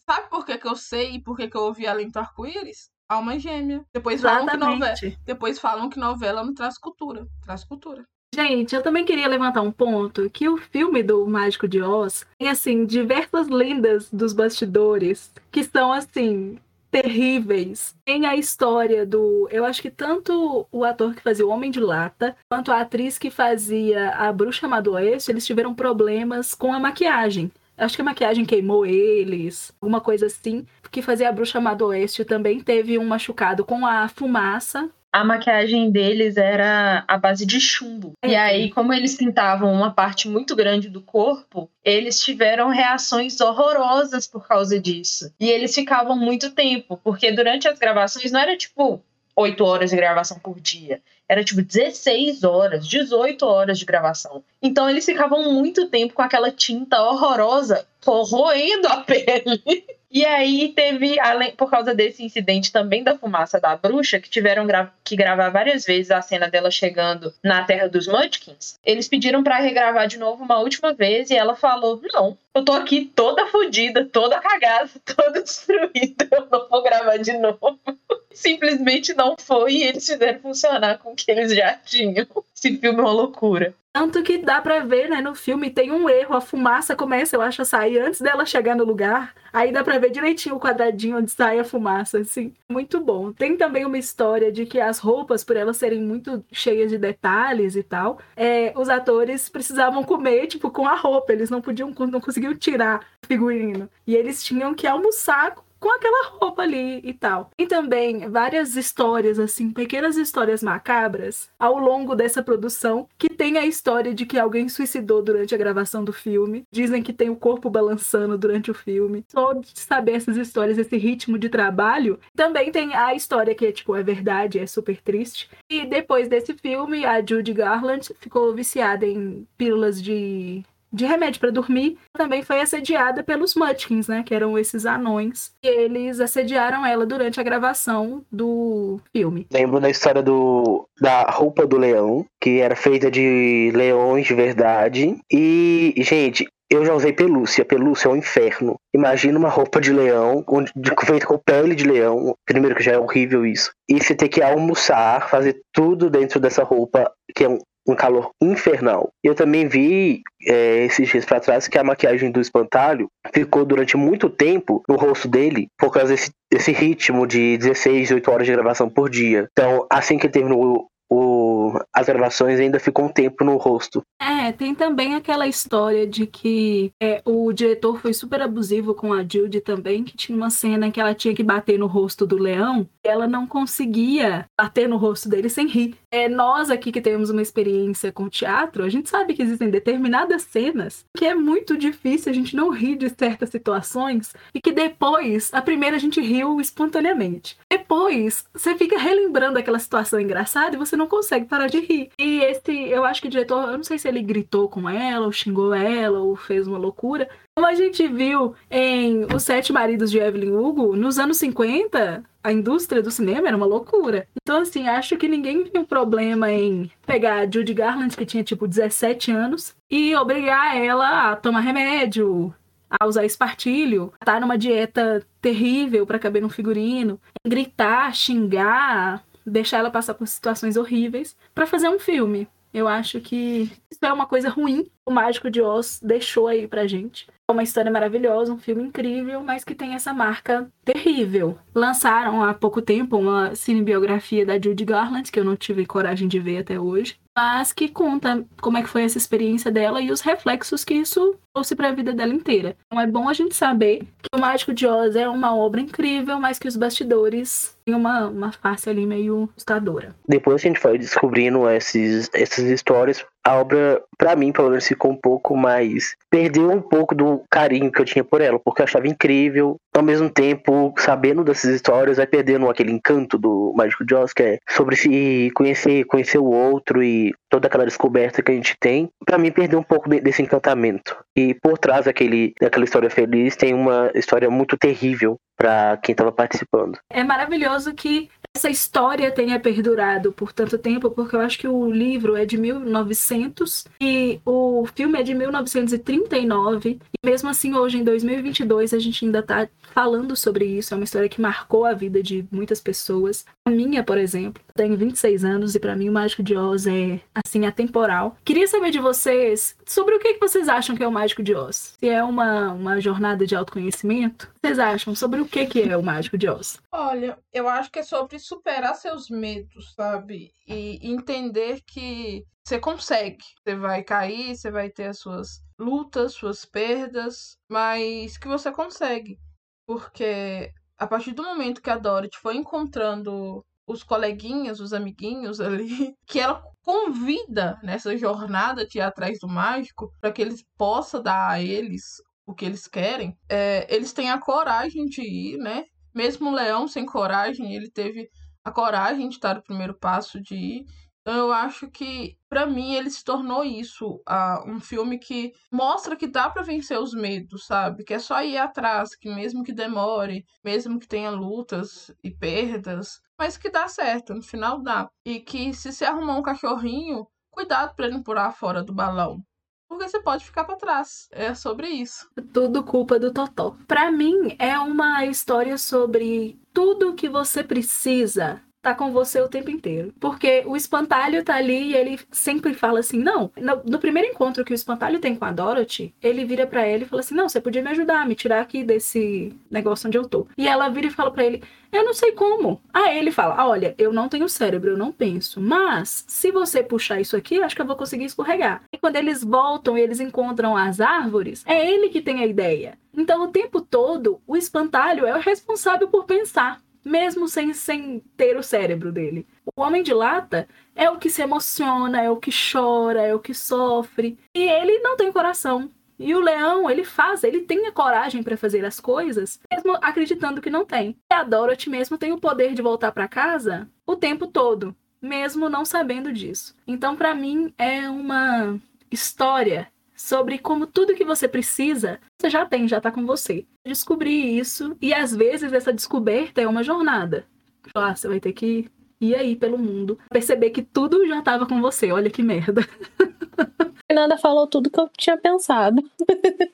Sabe por que que eu sei e por que que eu ouvi Além do Arco-Íris? Alma gêmea. Depois falam, que novela, depois falam que novela não traz cultura. Traz cultura. Gente, eu também queria levantar um ponto, que o filme do O Mágico de Oz tem, assim, diversas lendas dos bastidores que são, assim... terríveis. Tem a história do... Eu acho que tanto o ator que fazia o Homem de Lata, quanto a atriz que fazia a Bruxa Má do Oeste, eles tiveram problemas com a maquiagem. Acho que a maquiagem queimou eles, alguma coisa assim. Que fazia a Bruxa Má do Oeste também teve um machucado com a fumaça. A maquiagem deles era a base de chumbo. E aí, como eles pintavam uma parte muito grande do corpo, eles tiveram reações horrorosas por causa disso. E eles ficavam muito tempo, porque durante as gravações não era tipo oito horas de gravação por dia. Era tipo dezesseis horas, dezoito horas de gravação. Então eles ficavam muito tempo com aquela tinta horrorosa corroendo a pele. E aí teve, além, por causa desse incidente também da fumaça da bruxa, que tiveram gra- que gravar várias vezes a cena dela chegando na terra dos Munchkins, eles pediram pra regravar de novo uma última vez e ela falou, não, eu tô aqui toda fodida, toda cagada, toda destruída, eu não vou gravar de novo. Simplesmente não foi e eles fizeram funcionar com o que eles já tinham. Esse filme é uma loucura. Tanto que dá pra ver, né, no filme tem um erro, a fumaça começa, eu acho, a sair antes dela chegar no lugar, aí dá pra ver direitinho o quadradinho onde sai a fumaça, assim, muito bom. Tem também uma história de que as roupas, por elas serem muito cheias de detalhes e tal, é, os atores precisavam comer, tipo, com a roupa, eles não podiam, não conseguiam tirar o figurino, e eles tinham que almoçar com aquela roupa ali e tal. Tem também várias histórias, assim, pequenas histórias macabras ao longo dessa produção, que tem a história de que alguém suicidou durante a gravação do filme. Dizem que tem o corpo balançando durante o filme. Só de saber essas histórias, esse ritmo de trabalho. Também tem a história que é, tipo, é verdade, é super triste. E depois desse filme, a Judy Garland ficou viciada em pílulas de... de remédio para dormir, também foi assediada pelos Munchkins, né, que eram esses anões, e eles assediaram ela durante a gravação do filme. Lembro da história do, da roupa do leão, que era feita de leões de verdade, e, gente, eu já usei pelúcia, pelúcia é um inferno. Imagina uma roupa de leão, feita com pele de leão, primeiro que já é horrível isso, e você ter que almoçar, fazer tudo dentro dessa roupa, que é um um calor infernal. Eu também vi é, esses dias pra trás que a maquiagem do Espantalho ficou durante muito tempo no rosto dele por causa desse, desse ritmo de dezesseis, dezoito horas de gravação por dia. Então, assim que ele terminou o, as gravações, ainda ficou um tempo no rosto. É, tem também aquela história de que é, o diretor foi super abusivo com a Judy também, que tinha uma cena que ela tinha que bater no rosto do leão e ela não conseguia bater no rosto dele sem rir. É, nós aqui que temos uma experiência com teatro, a gente sabe que existem determinadas cenas que é muito difícil a gente não rir de certas situações e que depois, a primeira a gente riu espontaneamente. Depois, você fica relembrando aquela situação engraçada e você não consegue parar de rir. E esse, eu acho que o diretor, eu não sei se ele gritou com ela, ou xingou ela, ou fez uma loucura. Como a gente viu em Os Sete Maridos de Evelyn Hugo, nos anos cinquenta, a indústria do cinema era uma loucura. Então, assim, acho que ninguém tem um problema em pegar a Judy Garland, que tinha, tipo, dezessete anos, e obrigar ela a tomar remédio, a usar espartilho, a estar numa dieta terrível pra caber num figurino, gritar, xingar, deixar ela passar por situações horríveis pra fazer um filme. Eu acho que isso é uma coisa ruim. O Mágico de Oz deixou aí pra gente. Uma história maravilhosa, um filme incrível, mas que tem essa marca terrível. Lançaram há pouco tempo uma cinebiografia da Judy Garland, que eu não tive coragem de ver até hoje. mas que conta como é que foi essa experiência dela e os reflexos que isso trouxe para a vida dela inteira. Então é bom a gente saber que O Mágico de Oz é uma obra incrível, mas que os bastidores têm uma, uma face ali meio assustadora. Depois que a gente foi descobrindo esses, essas histórias, a obra, pra mim, pelo menos, ficou um pouco mais... Perdeu um pouco do carinho que eu tinha por ela, porque eu achava incrível. Ao mesmo tempo, sabendo dessas histórias, vai perdendo aquele encanto do Mágico de Oz, que é sobre se conhecer, conhecer o outro e toda aquela descoberta que a gente tem. Pra mim, perdeu um pouco de, desse encantamento. E por trás daquele, daquela história feliz, tem uma história muito terrível pra quem tava participando. É maravilhoso que essa história tenha perdurado por tanto tempo, porque eu acho que o livro é de mil e novecentos e o filme é de mil novecentos e trinta e nove, e mesmo assim hoje em dois mil e vinte e dois a gente ainda tá falando sobre isso. É uma história que marcou a vida de muitas pessoas. A minha, por exemplo, tem vinte e seis anos e pra mim O Mágico de Oz é, assim, atemporal. Queria saber de vocês sobre o que vocês acham que é O Mágico de Oz. Se é uma, uma jornada de autoconhecimento, vocês acham sobre o que que é O Mágico de Oz? Olha, eu acho que é sobre superar seus medos, sabe? E entender que você consegue. Você vai cair, você vai ter as suas lutas, suas perdas, mas que você consegue. Porque a partir do momento que a Dorothy foi encontrando os coleguinhas, os amiguinhos ali, que ela convida nessa jornada de ir atrás do mágico para que eles possam dar a eles o que eles querem, é, eles têm a coragem de ir, né? Mesmo o Leão sem coragem, ele teve a coragem de dar o primeiro passo de ir. Então eu acho que, pra mim, ele se tornou isso. Uh, um filme que mostra que dá pra vencer os medos, sabe? Que é só ir atrás, que mesmo que demore, mesmo que tenha lutas e perdas, mas que dá certo, no final dá. E que se você arrumar um cachorrinho, cuidado pra ele não pular fora do balão, porque você pode ficar pra trás. É sobre isso. Tudo culpa do Totó. Pra mim, é uma história sobre tudo que você precisa tá com você o tempo inteiro. Porque o Espantalho tá ali e ele sempre fala assim, não. No, no primeiro encontro que o Espantalho tem com a Dorothy, ele vira pra ela e fala assim, não, você podia me ajudar, me tirar aqui desse negócio onde eu tô. E ela vira e fala pra ele, eu não sei como. Aí ele fala, olha, eu não tenho cérebro, eu não penso, mas se você puxar isso aqui, acho que eu vou conseguir escorregar. E quando eles voltam e eles encontram as árvores, é ele que tem a ideia. Então, o tempo todo, o Espantalho é o responsável por pensar, mesmo sem, sem ter o cérebro dele. O Homem de Lata é o que se emociona, é o que chora, é o que sofre. E ele não tem coração. E o Leão, ele faz, ele tem a coragem para fazer as coisas, mesmo acreditando que não tem. E a Dorothy mesmo tem o poder de voltar para casa o tempo todo, mesmo não sabendo disso. Então, para mim, é uma história sobre como tudo que você precisa, você já tem, já tá com você. Descobrir isso, e às vezes essa descoberta é uma jornada. Ah, você vai ter que ir aí pelo mundo, perceber que tudo já tava com você, olha que merda. A Fernanda falou tudo que eu tinha pensado.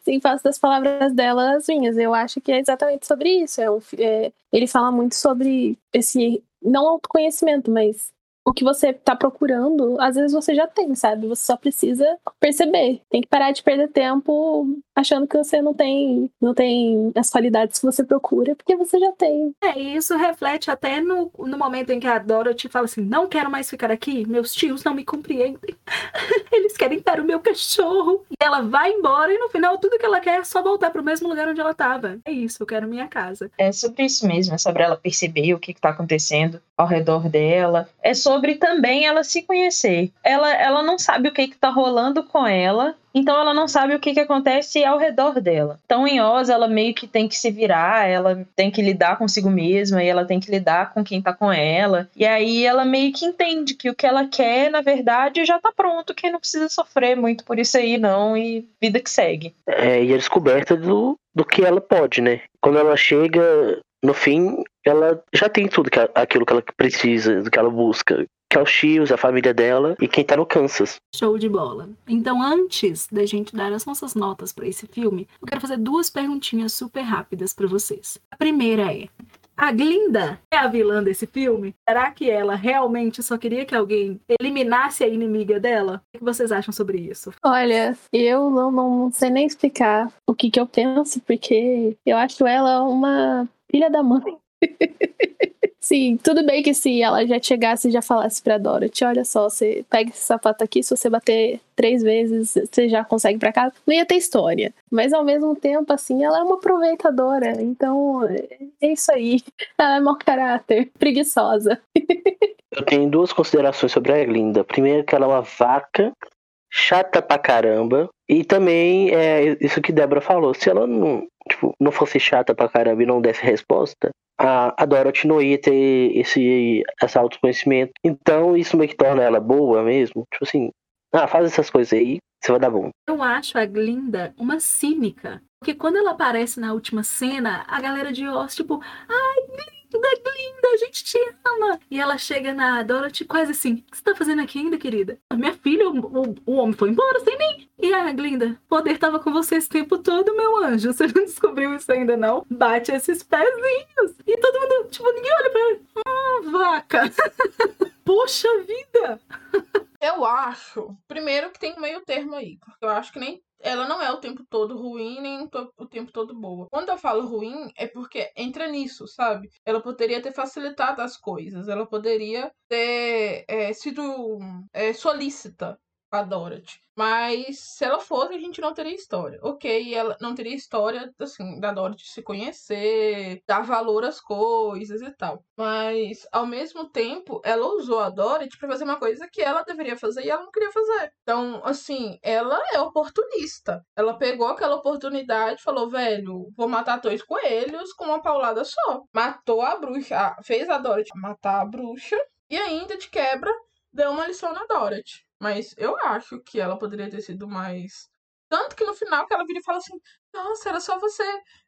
Em face das palavras dela, as minhas. Eu acho que é exatamente sobre isso. É um, é, ele fala muito sobre esse, não autoconhecimento, mas o que você tá procurando, às vezes você já tem, sabe? Você só precisa perceber. Tem que parar de perder tempo achando que você não tem, não tem as qualidades que você procura, porque você já tem. É, e isso reflete até no, no momento em que a Dorothy fala assim, não quero mais ficar aqui, meus tios não me compreendem. Eles querem dar o meu cachorro. E ela vai embora e no final tudo que ela quer é só voltar pro mesmo lugar onde ela tava. É isso, eu quero minha casa. É sobre isso mesmo, é sobre ela perceber o que que tá acontecendo ao redor dela. É sobre sobre também ela se conhecer. Ela, ela não sabe o que que tá rolando com ela, então ela não sabe o que que acontece ao redor dela. Então em Oz ela meio que tem que se virar, ela tem que lidar consigo mesma e ela tem que lidar com quem tá com ela. E aí ela meio que entende que o que ela quer, na verdade, já tá pronto, que não precisa sofrer muito por isso aí não, e vida que segue. É, e a descoberta do, do que ela pode, né? Quando ela chega, no fim, ela já tem tudo que, aquilo que ela precisa, do que ela busca, que é os tios, a família dela e quem tá no Kansas. Show de bola. Então, antes da gente dar as nossas notas pra esse filme, eu quero fazer duas perguntinhas super rápidas pra vocês. A primeira é, a Glinda é a vilã desse filme? Será que ela realmente só queria que alguém eliminasse a inimiga dela? O que vocês acham sobre isso? Olha, eu não, não sei nem explicar o que que eu penso, porque eu acho ela uma filha da mãe. Sim, tudo bem que se ela já chegasse e já falasse pra Dorothy, olha só, você pega esse sapato aqui, se você bater três vezes, você já consegue pra casa. Não ia ter história. Mas ao mesmo tempo, assim, ela é uma aproveitadora. Então, é isso aí. Ela é mau caráter, preguiçosa. Eu tenho duas considerações sobre a Glinda. Primeiro, que ela é uma vaca, chata pra caramba. E também, é isso que Débora falou, se ela não, tipo, não fosse chata pra caramba e não desse resposta... A Dorothy não ia ter esse, esse autoconhecimento. Então, isso meio que torna ela boa mesmo. Tipo assim, ah, faz essas coisas aí, você vai dar bom. Eu acho a Glinda uma cínica. Porque quando ela aparece na última cena, a galera de Oz, tipo, ai, Glinda, Glinda, a gente te ama. E ela chega na Dorothy quase assim, o que você tá fazendo aqui ainda, querida? A minha filha, o, o, o homem foi embora sem mim. E a Glinda, o poder tava com você esse tempo todo, meu anjo. Você não descobriu isso ainda, não? Bate esses pezinhos. E todo mundo, tipo, ninguém olha pra ela. Ah, vaca. Poxa vida. Eu acho, primeiro que tem meio termo aí. Porque eu acho que nem... Ela não é o tempo todo ruim, nem o tempo todo boa. Quando eu falo ruim, é porque entra nisso, sabe? Ela poderia ter facilitado as coisas. Ela poderia ter é, sido é, solícita a Dorothy. Mas se ela fosse, a gente não teria história. Ok, ela não teria história, assim, da Dorothy se conhecer, dar valor às coisas e tal. Mas, ao mesmo tempo, ela usou a Dorothy pra fazer uma coisa que ela deveria fazer e ela não queria fazer. Então, assim, ela é oportunista. Ela pegou aquela oportunidade e falou, velho, vou matar dois coelhos com uma paulada só. Matou a bruxa, fez a Dorothy matar a bruxa e ainda, de quebra, deu uma lição na Dorothy. Mas eu acho que ela poderia ter sido mais... Tanto que no final que ela vira e fala assim... Nossa, era só você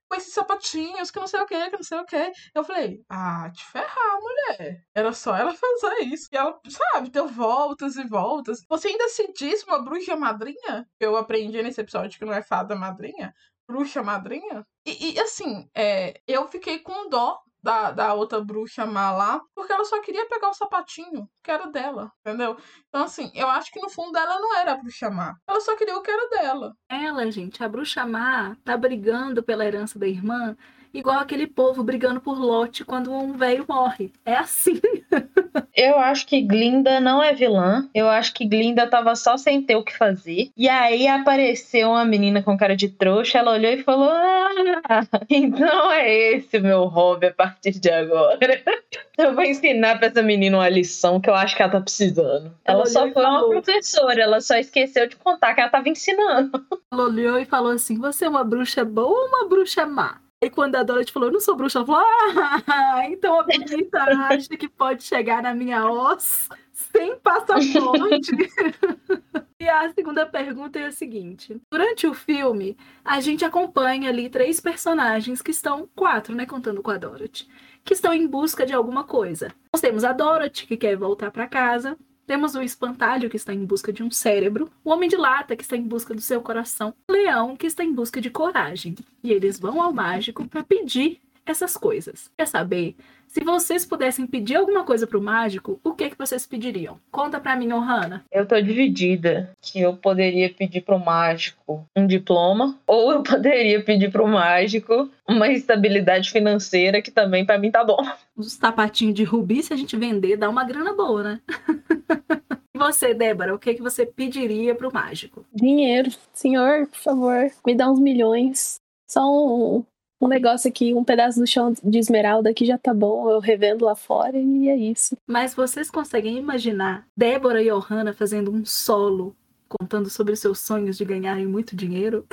com esses sapatinhos que não sei o que, que não sei o que. Eu falei... Ah, te ferrar, mulher. Era só ela fazer isso. E ela, sabe, deu voltas e voltas. Você ainda se diz uma bruxa madrinha? Eu aprendi nesse episódio que não é fada madrinha. Bruxa madrinha. E, e assim, é, eu fiquei com dó. Da, da outra bruxa má lá, porque ela só queria pegar o sapatinho, que era dela, entendeu? Então, assim, eu acho que no fundo ela não era a bruxa má. Ela só queria o que era dela. Ela, gente, a bruxa má tá brigando pela herança da irmã, igual aquele povo brigando por lote quando um velho morre. É assim. Eu acho que Glinda não é vilã. Eu acho que Glinda tava só sem ter o que fazer. E aí apareceu uma menina com cara de trouxa. Ela olhou e falou... Ah, então é esse o meu hobby a partir de agora. Eu vou ensinar pra essa menina uma lição que eu acho que ela tá precisando. Ela, ela só foi falou. Uma professora. Ela só esqueceu de contar que ela tava ensinando. Ela olhou e falou assim... Você é uma bruxa boa ou uma bruxa má? E quando a Dorothy falou, eu não sou bruxa, ela falou, ah, então a bonita acha que pode chegar na minha Oz sem passaporte. E a segunda pergunta é a seguinte. Durante o filme, a gente acompanha ali três personagens que estão, quatro, né, contando com a Dorothy, que estão em busca de alguma coisa. Nós temos a Dorothy, que quer voltar para casa. Temos o Espantalho, que está em busca de um cérebro. O Homem de Lata, que está em busca do seu coração. O Leão, que está em busca de coragem. E eles vão ao mágico para pedir essas coisas. Quer saber? Se vocês pudessem pedir alguma coisa pro mágico, o que que vocês pediriam? Conta pra mim, Hanna. Eu tô dividida. Que eu poderia pedir pro mágico um diploma. Ou eu poderia pedir pro mágico uma estabilidade financeira, que também pra mim tá bom. Os tapatinhos de rubi, se a gente vender, dá uma grana boa, né? E você, Débora, o que que você pediria pro mágico? Dinheiro. Senhor, por favor, me dá uns milhões. Só um... Um negócio aqui, um pedaço do chão de esmeralda que já tá bom, eu revendo lá fora e é isso. Mas vocês conseguem imaginar Débora e Hanna fazendo um solo, contando sobre seus sonhos de ganharem muito dinheiro?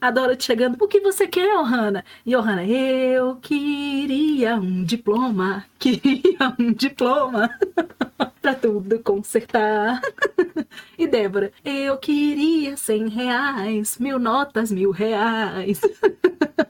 A Dorothy chegando, o que você quer, Hanna? E Hanna, eu queria um diploma, queria um diploma pra tudo consertar. E Débora, eu queria cem reais, mil notas, mil reais.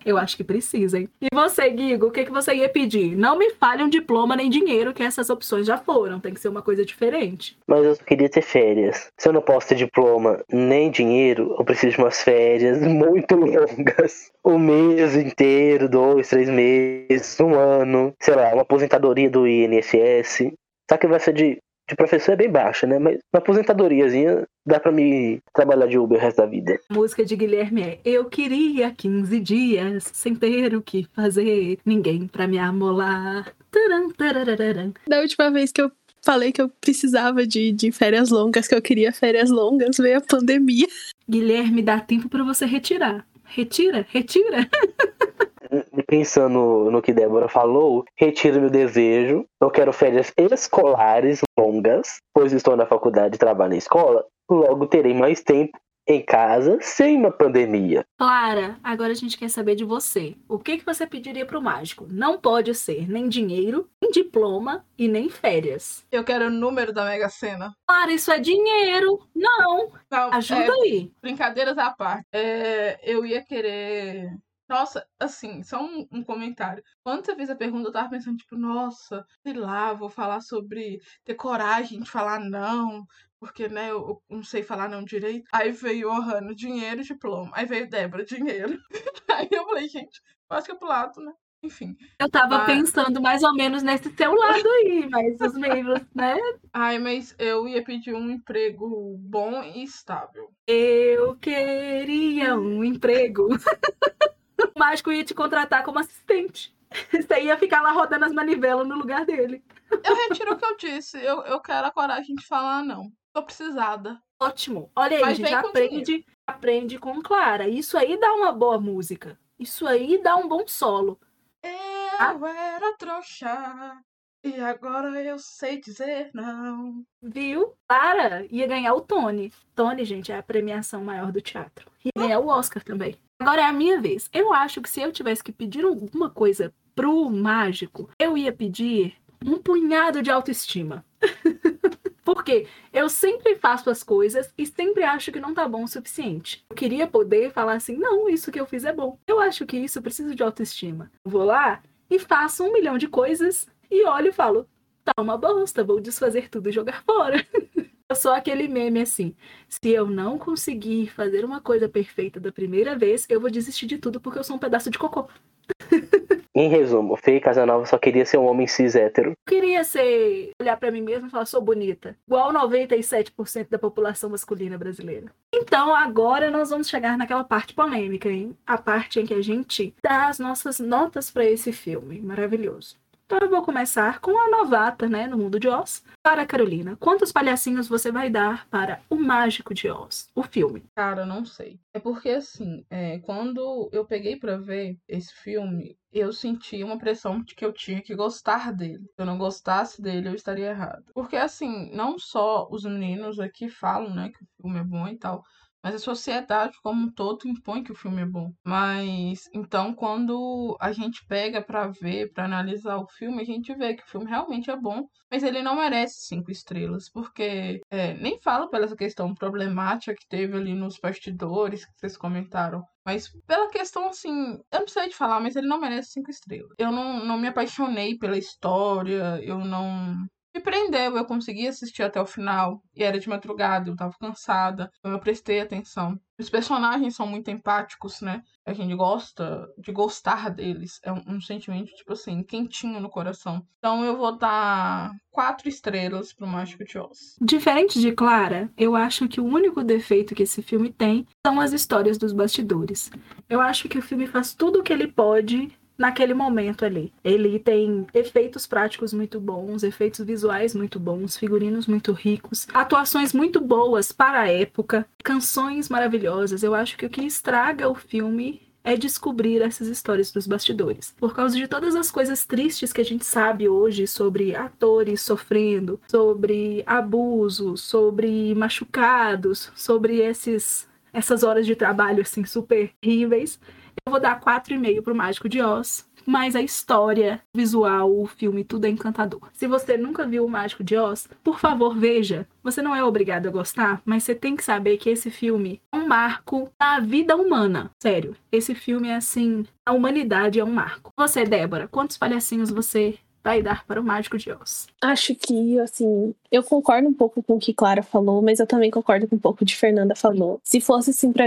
Eu acho que precisa, hein? E você, Guigo, o que que você ia pedir? Não me fale um diploma nem dinheiro, que essas opções já foram, tem que ser uma coisa diferente. Mas eu queria ter férias. Se eu não posso ter diploma nem dinheiro, eu preciso de umas férias muito muito longas, um mês inteiro, dois, três meses, um ano, sei lá, uma aposentadoria do I N S S, só que vai ser de, de professor é bem baixa, né, mas uma aposentadoriazinha dá pra me trabalhar de Uber o resto da vida. A música de Guilherme é, eu queria quinze dias sem ter o que fazer, ninguém pra me amolar. Taran, tararararan. Da última vez que eu falei que eu precisava de, de férias longas, que eu queria férias longas, veio a pandemia. Guilherme, dá tempo pra você retirar. Retira, retira. Pensando no que Débora falou, retiro meu desejo. Eu quero férias escolares longas, pois estou na faculdade e trabalho na escola. Logo terei mais tempo em casa, sem uma pandemia. Clara, agora a gente quer saber de você. O que, que você pediria pro mágico? Não pode ser nem dinheiro, nem diploma e nem férias. Eu quero o número da Mega Sena. Clara, isso é dinheiro. Não. Não Ajuda é, aí. Brincadeiras à parte. É, eu ia querer... Nossa, assim, só um, um comentário. Quando você fez a pergunta, eu tava pensando, tipo, nossa, sei lá, vou falar sobre ter coragem de falar não, porque, né, eu, eu não sei falar não direito. Aí veio o Hanna, dinheiro e diploma. Aí veio Débora, dinheiro. Aí eu falei, gente, eu acho que é pro lado, né? Enfim. Eu tava mas... pensando mais ou menos nesse teu lado aí, mas os meios, né? Ai, mas eu ia pedir um emprego bom e estável. Eu queria um emprego... O mágico ia te contratar como assistente. Você ia ficar lá rodando as manivelas no lugar dele. Eu retiro o que eu disse. Eu, eu quero a coragem de falar não. Tô precisada. Ótimo. Olha aí, mas gente, aprende, dinheiro. aprende com Clara. Isso aí dá uma boa música. Isso aí dá um bom solo. Eu ah. era trouxa e agora eu sei dizer não. Viu? Clara ia ganhar o Tony. Tony, gente, é a premiação maior do teatro. Ia ganhar ah. o Oscar também. Agora é a minha vez. Eu acho que se eu tivesse que pedir alguma coisa pro mágico, eu ia pedir um punhado de autoestima. Porque eu sempre faço as coisas e sempre acho que não tá bom o suficiente. Eu queria poder falar assim, não, isso que eu fiz é bom. Eu acho que isso eu preciso de autoestima. Eu vou lá e faço um milhão de coisas e olho e falo, tá uma bosta, vou desfazer tudo e jogar fora. É só aquele meme assim, se eu não conseguir fazer uma coisa perfeita da primeira vez, eu vou desistir de tudo porque eu sou um pedaço de cocô. Em resumo, Fê Casanova só queria ser um homem cis hétero. Eu queria ser, olhar pra mim mesma e falar, sou bonita. Igual noventa e sete por cento da população masculina brasileira. Então agora nós vamos chegar naquela parte polêmica, hein? A parte em que a gente dá as nossas notas pra esse filme maravilhoso. Então eu vou começar com a novata, né, no mundo de Oz. Para a Carolina, quantos palhacinhos você vai dar para O Mágico de Oz, o filme? Cara, eu não sei. É porque, assim, é, quando eu peguei pra ver esse filme, eu senti uma pressão de que eu tinha que gostar dele. Se eu não gostasse dele, eu estaria errado. Porque, assim, não só os meninos aqui falam, né, que o filme é bom e tal... Mas a sociedade como um todo impõe que o filme é bom. Mas, então, quando a gente pega pra ver, pra analisar o filme, a gente vê que o filme realmente é bom. Mas ele não merece cinco estrelas. Porque, é, nem falo pela essa questão problemática que teve ali nos bastidores, que vocês comentaram. Mas pela questão, assim, eu não sei de falar, mas ele não merece cinco estrelas. Eu não, não me apaixonei pela história, eu não... Me prendeu, eu consegui assistir até o final. E era de madrugada, eu tava cansada. Então eu prestei atenção. Os personagens são muito empáticos, né? A gente gosta de gostar deles. É um, um sentimento, tipo assim, quentinho no coração. Então eu vou dar quatro estrelas pro Mágico de Oz. Diferente de Clara, eu acho que o único defeito que esse filme tem são as histórias dos bastidores. Eu acho que o filme faz tudo o que ele pode... naquele momento ali. Ele tem efeitos práticos muito bons, efeitos visuais muito bons, figurinos muito ricos, atuações muito boas para a época, canções maravilhosas. Eu acho que o que estraga o filme é descobrir essas histórias dos bastidores. Por causa de todas as coisas tristes que a gente sabe hoje sobre atores sofrendo, sobre abuso, sobre machucados, sobre esses, essas horas de trabalho assim, super horríveis. Eu vou dar quatro e meio pro Mágico de Oz, mas a história, o visual, o filme, tudo é encantador. Se você nunca viu O Mágico de Oz, por favor, veja. Você não é obrigado a gostar, mas você tem que saber que esse filme é um marco na vida humana. Sério, esse filme é assim, a humanidade é um marco. Você, Débora, quantos palhacinhos você... vai dar para O Mágico de Oz? Acho que, assim, eu concordo um pouco com o que Clara falou, mas eu também concordo com um pouco de Fernanda falou. Se fosse, assim, para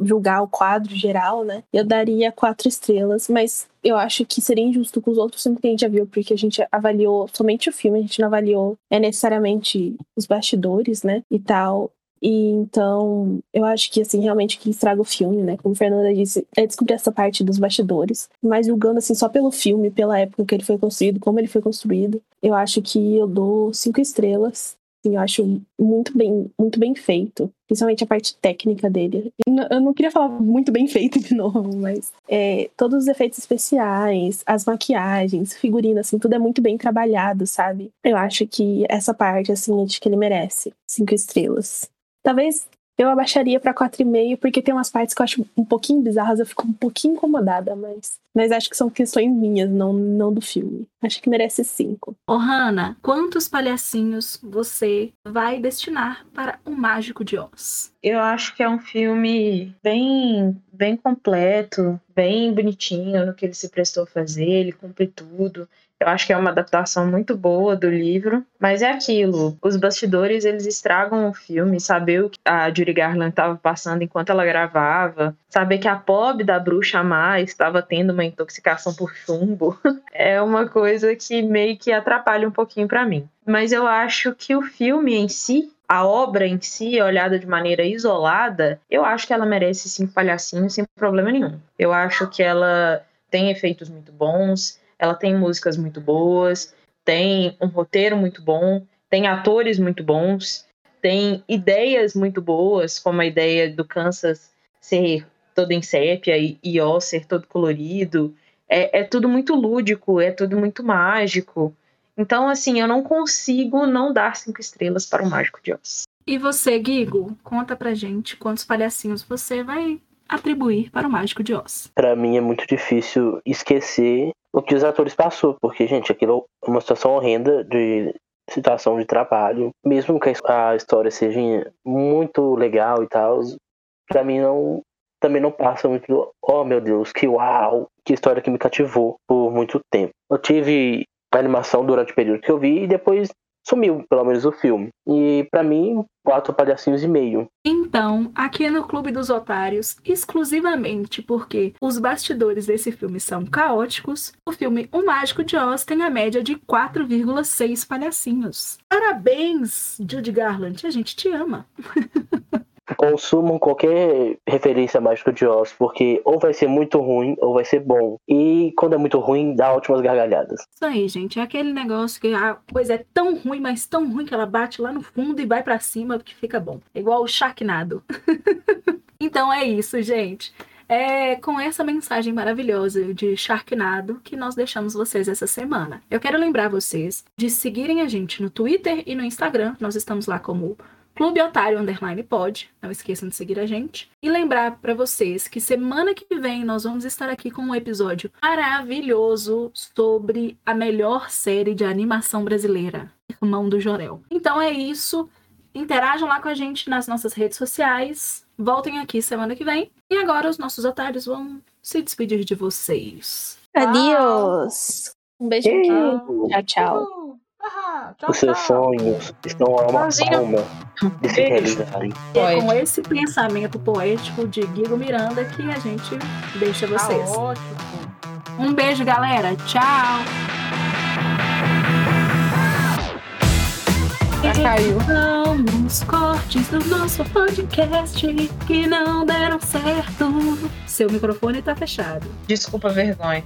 julgar o quadro geral, né, eu daria quatro estrelas, mas eu acho que seria injusto com os outros filmes que a gente já viu, porque a gente avaliou somente o filme, a gente não avaliou é necessariamente os bastidores, né, e tal. E então, eu acho que, assim, realmente que estraga o filme, né? Como a Fernanda disse, é descobrir essa parte dos bastidores. Mas julgando, assim, só pelo filme, pela época que ele foi construído, como ele foi construído, eu acho que eu dou cinco estrelas. Assim, eu acho muito bem, muito bem feito. Principalmente a parte técnica dele. Eu não queria falar muito bem feito de novo, mas... É, todos os efeitos especiais, as maquiagens, figurino, assim, tudo é muito bem trabalhado, sabe? Eu acho que essa parte, assim, acho que ele merece. Cinco estrelas. Talvez eu abaixaria pra quatro e meio, porque tem umas partes que eu acho um pouquinho bizarras, eu fico um pouquinho incomodada, mas... Mas acho que são questões minhas, não, não do filme. Acho que merece cinco. Ô, Hanna, quantos palhacinhos você vai destinar para O Mágico de Oz? Eu acho que é um filme bem, bem completo, bem bonitinho no que ele se prestou a fazer, ele cumpre tudo. Eu acho que é uma adaptação muito boa do livro, mas é aquilo, os bastidores, eles estragam o filme, saber o que a Judy Garland estava passando enquanto ela gravava, saber que a pobre da Bruxa Má estava tendo uma intoxicação por chumbo, é uma coisa que meio que atrapalha um pouquinho para mim. Mas eu acho que o filme em si, a obra em si, olhada de maneira isolada, eu acho que ela merece cinco palhacinhos sem problema nenhum. Eu acho que ela tem efeitos muito bons, ela tem músicas muito boas, tem um roteiro muito bom, tem atores muito bons, tem ideias muito boas, como a ideia do Kansas ser todo em sépia e, e Oz ser todo colorido. É, é tudo muito lúdico, é tudo muito mágico. Então, assim, eu não consigo não dar cinco estrelas para O Mágico de Oz. E você, Guigo, conta pra gente quantos palhacinhos você vai atribuir para O Mágico de Oz. Pra mim é muito difícil esquecer o que os atores passaram, porque, gente, aquilo é uma situação horrenda de situação de trabalho. Mesmo que a história seja muito legal e tal, pra mim não, também não passa muito do, oh meu Deus, que uau, que história que me cativou por muito tempo. Eu tive a animação durante o período que eu vi e depois sumiu, pelo menos, o filme. E, pra mim, quatro palhacinhos e meio. Então, aqui no Clube dos Otários, exclusivamente porque os bastidores desse filme são caóticos, o filme O Mágico de Oz tem a média de quatro vírgula seis palhacinhos. Parabéns, Judy Garland, a gente te ama. Consumam qualquer referência a Mágico de Oz, porque ou vai ser muito ruim ou vai ser bom. E quando é muito ruim, dá ótimas gargalhadas. Isso aí, gente. É aquele negócio que a coisa é tão ruim, mas tão ruim que ela bate lá no fundo e vai pra cima, porque fica bom. É igual o Sharknado. Então é isso, gente. É com essa mensagem maravilhosa de Sharknado que nós deixamos vocês essa semana. Eu quero lembrar vocês de seguirem a gente no Twitter e no Instagram. Nós estamos lá como Clube Otário Underline Pod, não esqueçam de seguir a gente. E lembrar pra vocês que semana que vem nós vamos estar aqui com um episódio maravilhoso sobre a melhor série de animação brasileira, Irmão do Jorel. Então é isso, interajam lá com a gente nas nossas redes sociais, voltem aqui semana que vem. E agora os nossos otários vão se despedir de vocês. Adiós! Um beijo. Tchau, tchau. Ah, tchau, os seus tchau. Sonhos estão a uma palma de se realizarem. É com esse pensamento poético de Guigo Miranda que a gente deixa vocês. Tá ótimo. Um beijo, galera. Tchau. Já caiu. São os cortes do nosso podcast que não deram certo. Seu microfone tá fechado. Desculpa, vergonha.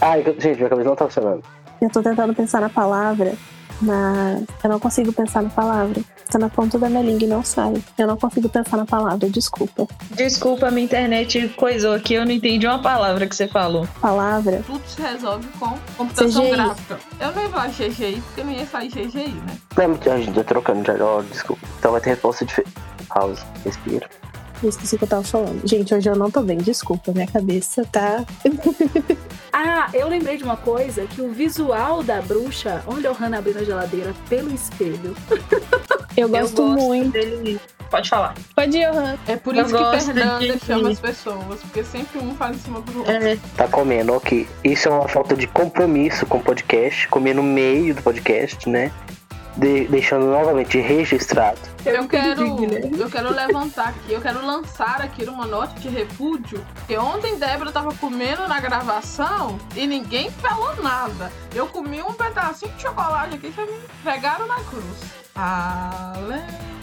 Ai, gente, minha cabeça não tá funcionando. Eu tô tentando pensar na palavra, mas eu não consigo pensar na palavra. Tá na ponta da minha língua e não sai. Eu não consigo pensar na palavra, desculpa. Desculpa, minha internet coisou aqui, eu não entendi uma palavra que você falou. Palavra? Tudo se resolve com computação C G I. Gráfica. Eu não vou achar G G I, porque ninguém faz G G I, né? Lembra que a gente tá trocando de agora, desculpa. Então vai ter resposta diferente. Pausa, respira. Eu esqueci o que eu tava falando. Gente, hoje eu não tô bem, desculpa, minha cabeça tá... Ah, eu lembrei de uma coisa, que o visual da bruxa, onde a Hanna abriu a geladeira pelo espelho. Eu gosto, eu gosto muito dele. Pode falar. Pode ir, Hanna. É por eu isso que Fernanda chama as pessoas, porque sempre um faz em cima do outro. É. Tá comendo, ok. Isso é uma falta de compromisso com o podcast, comer no meio do podcast, né? De, deixando novamente registrado. Eu quero, eu quero levantar aqui, eu quero lançar aqui uma nota de repúdio, porque ontem Débora tava comendo na gravação e ninguém falou nada. Eu comi um pedacinho de chocolate aqui que me pegaram na cruz. Além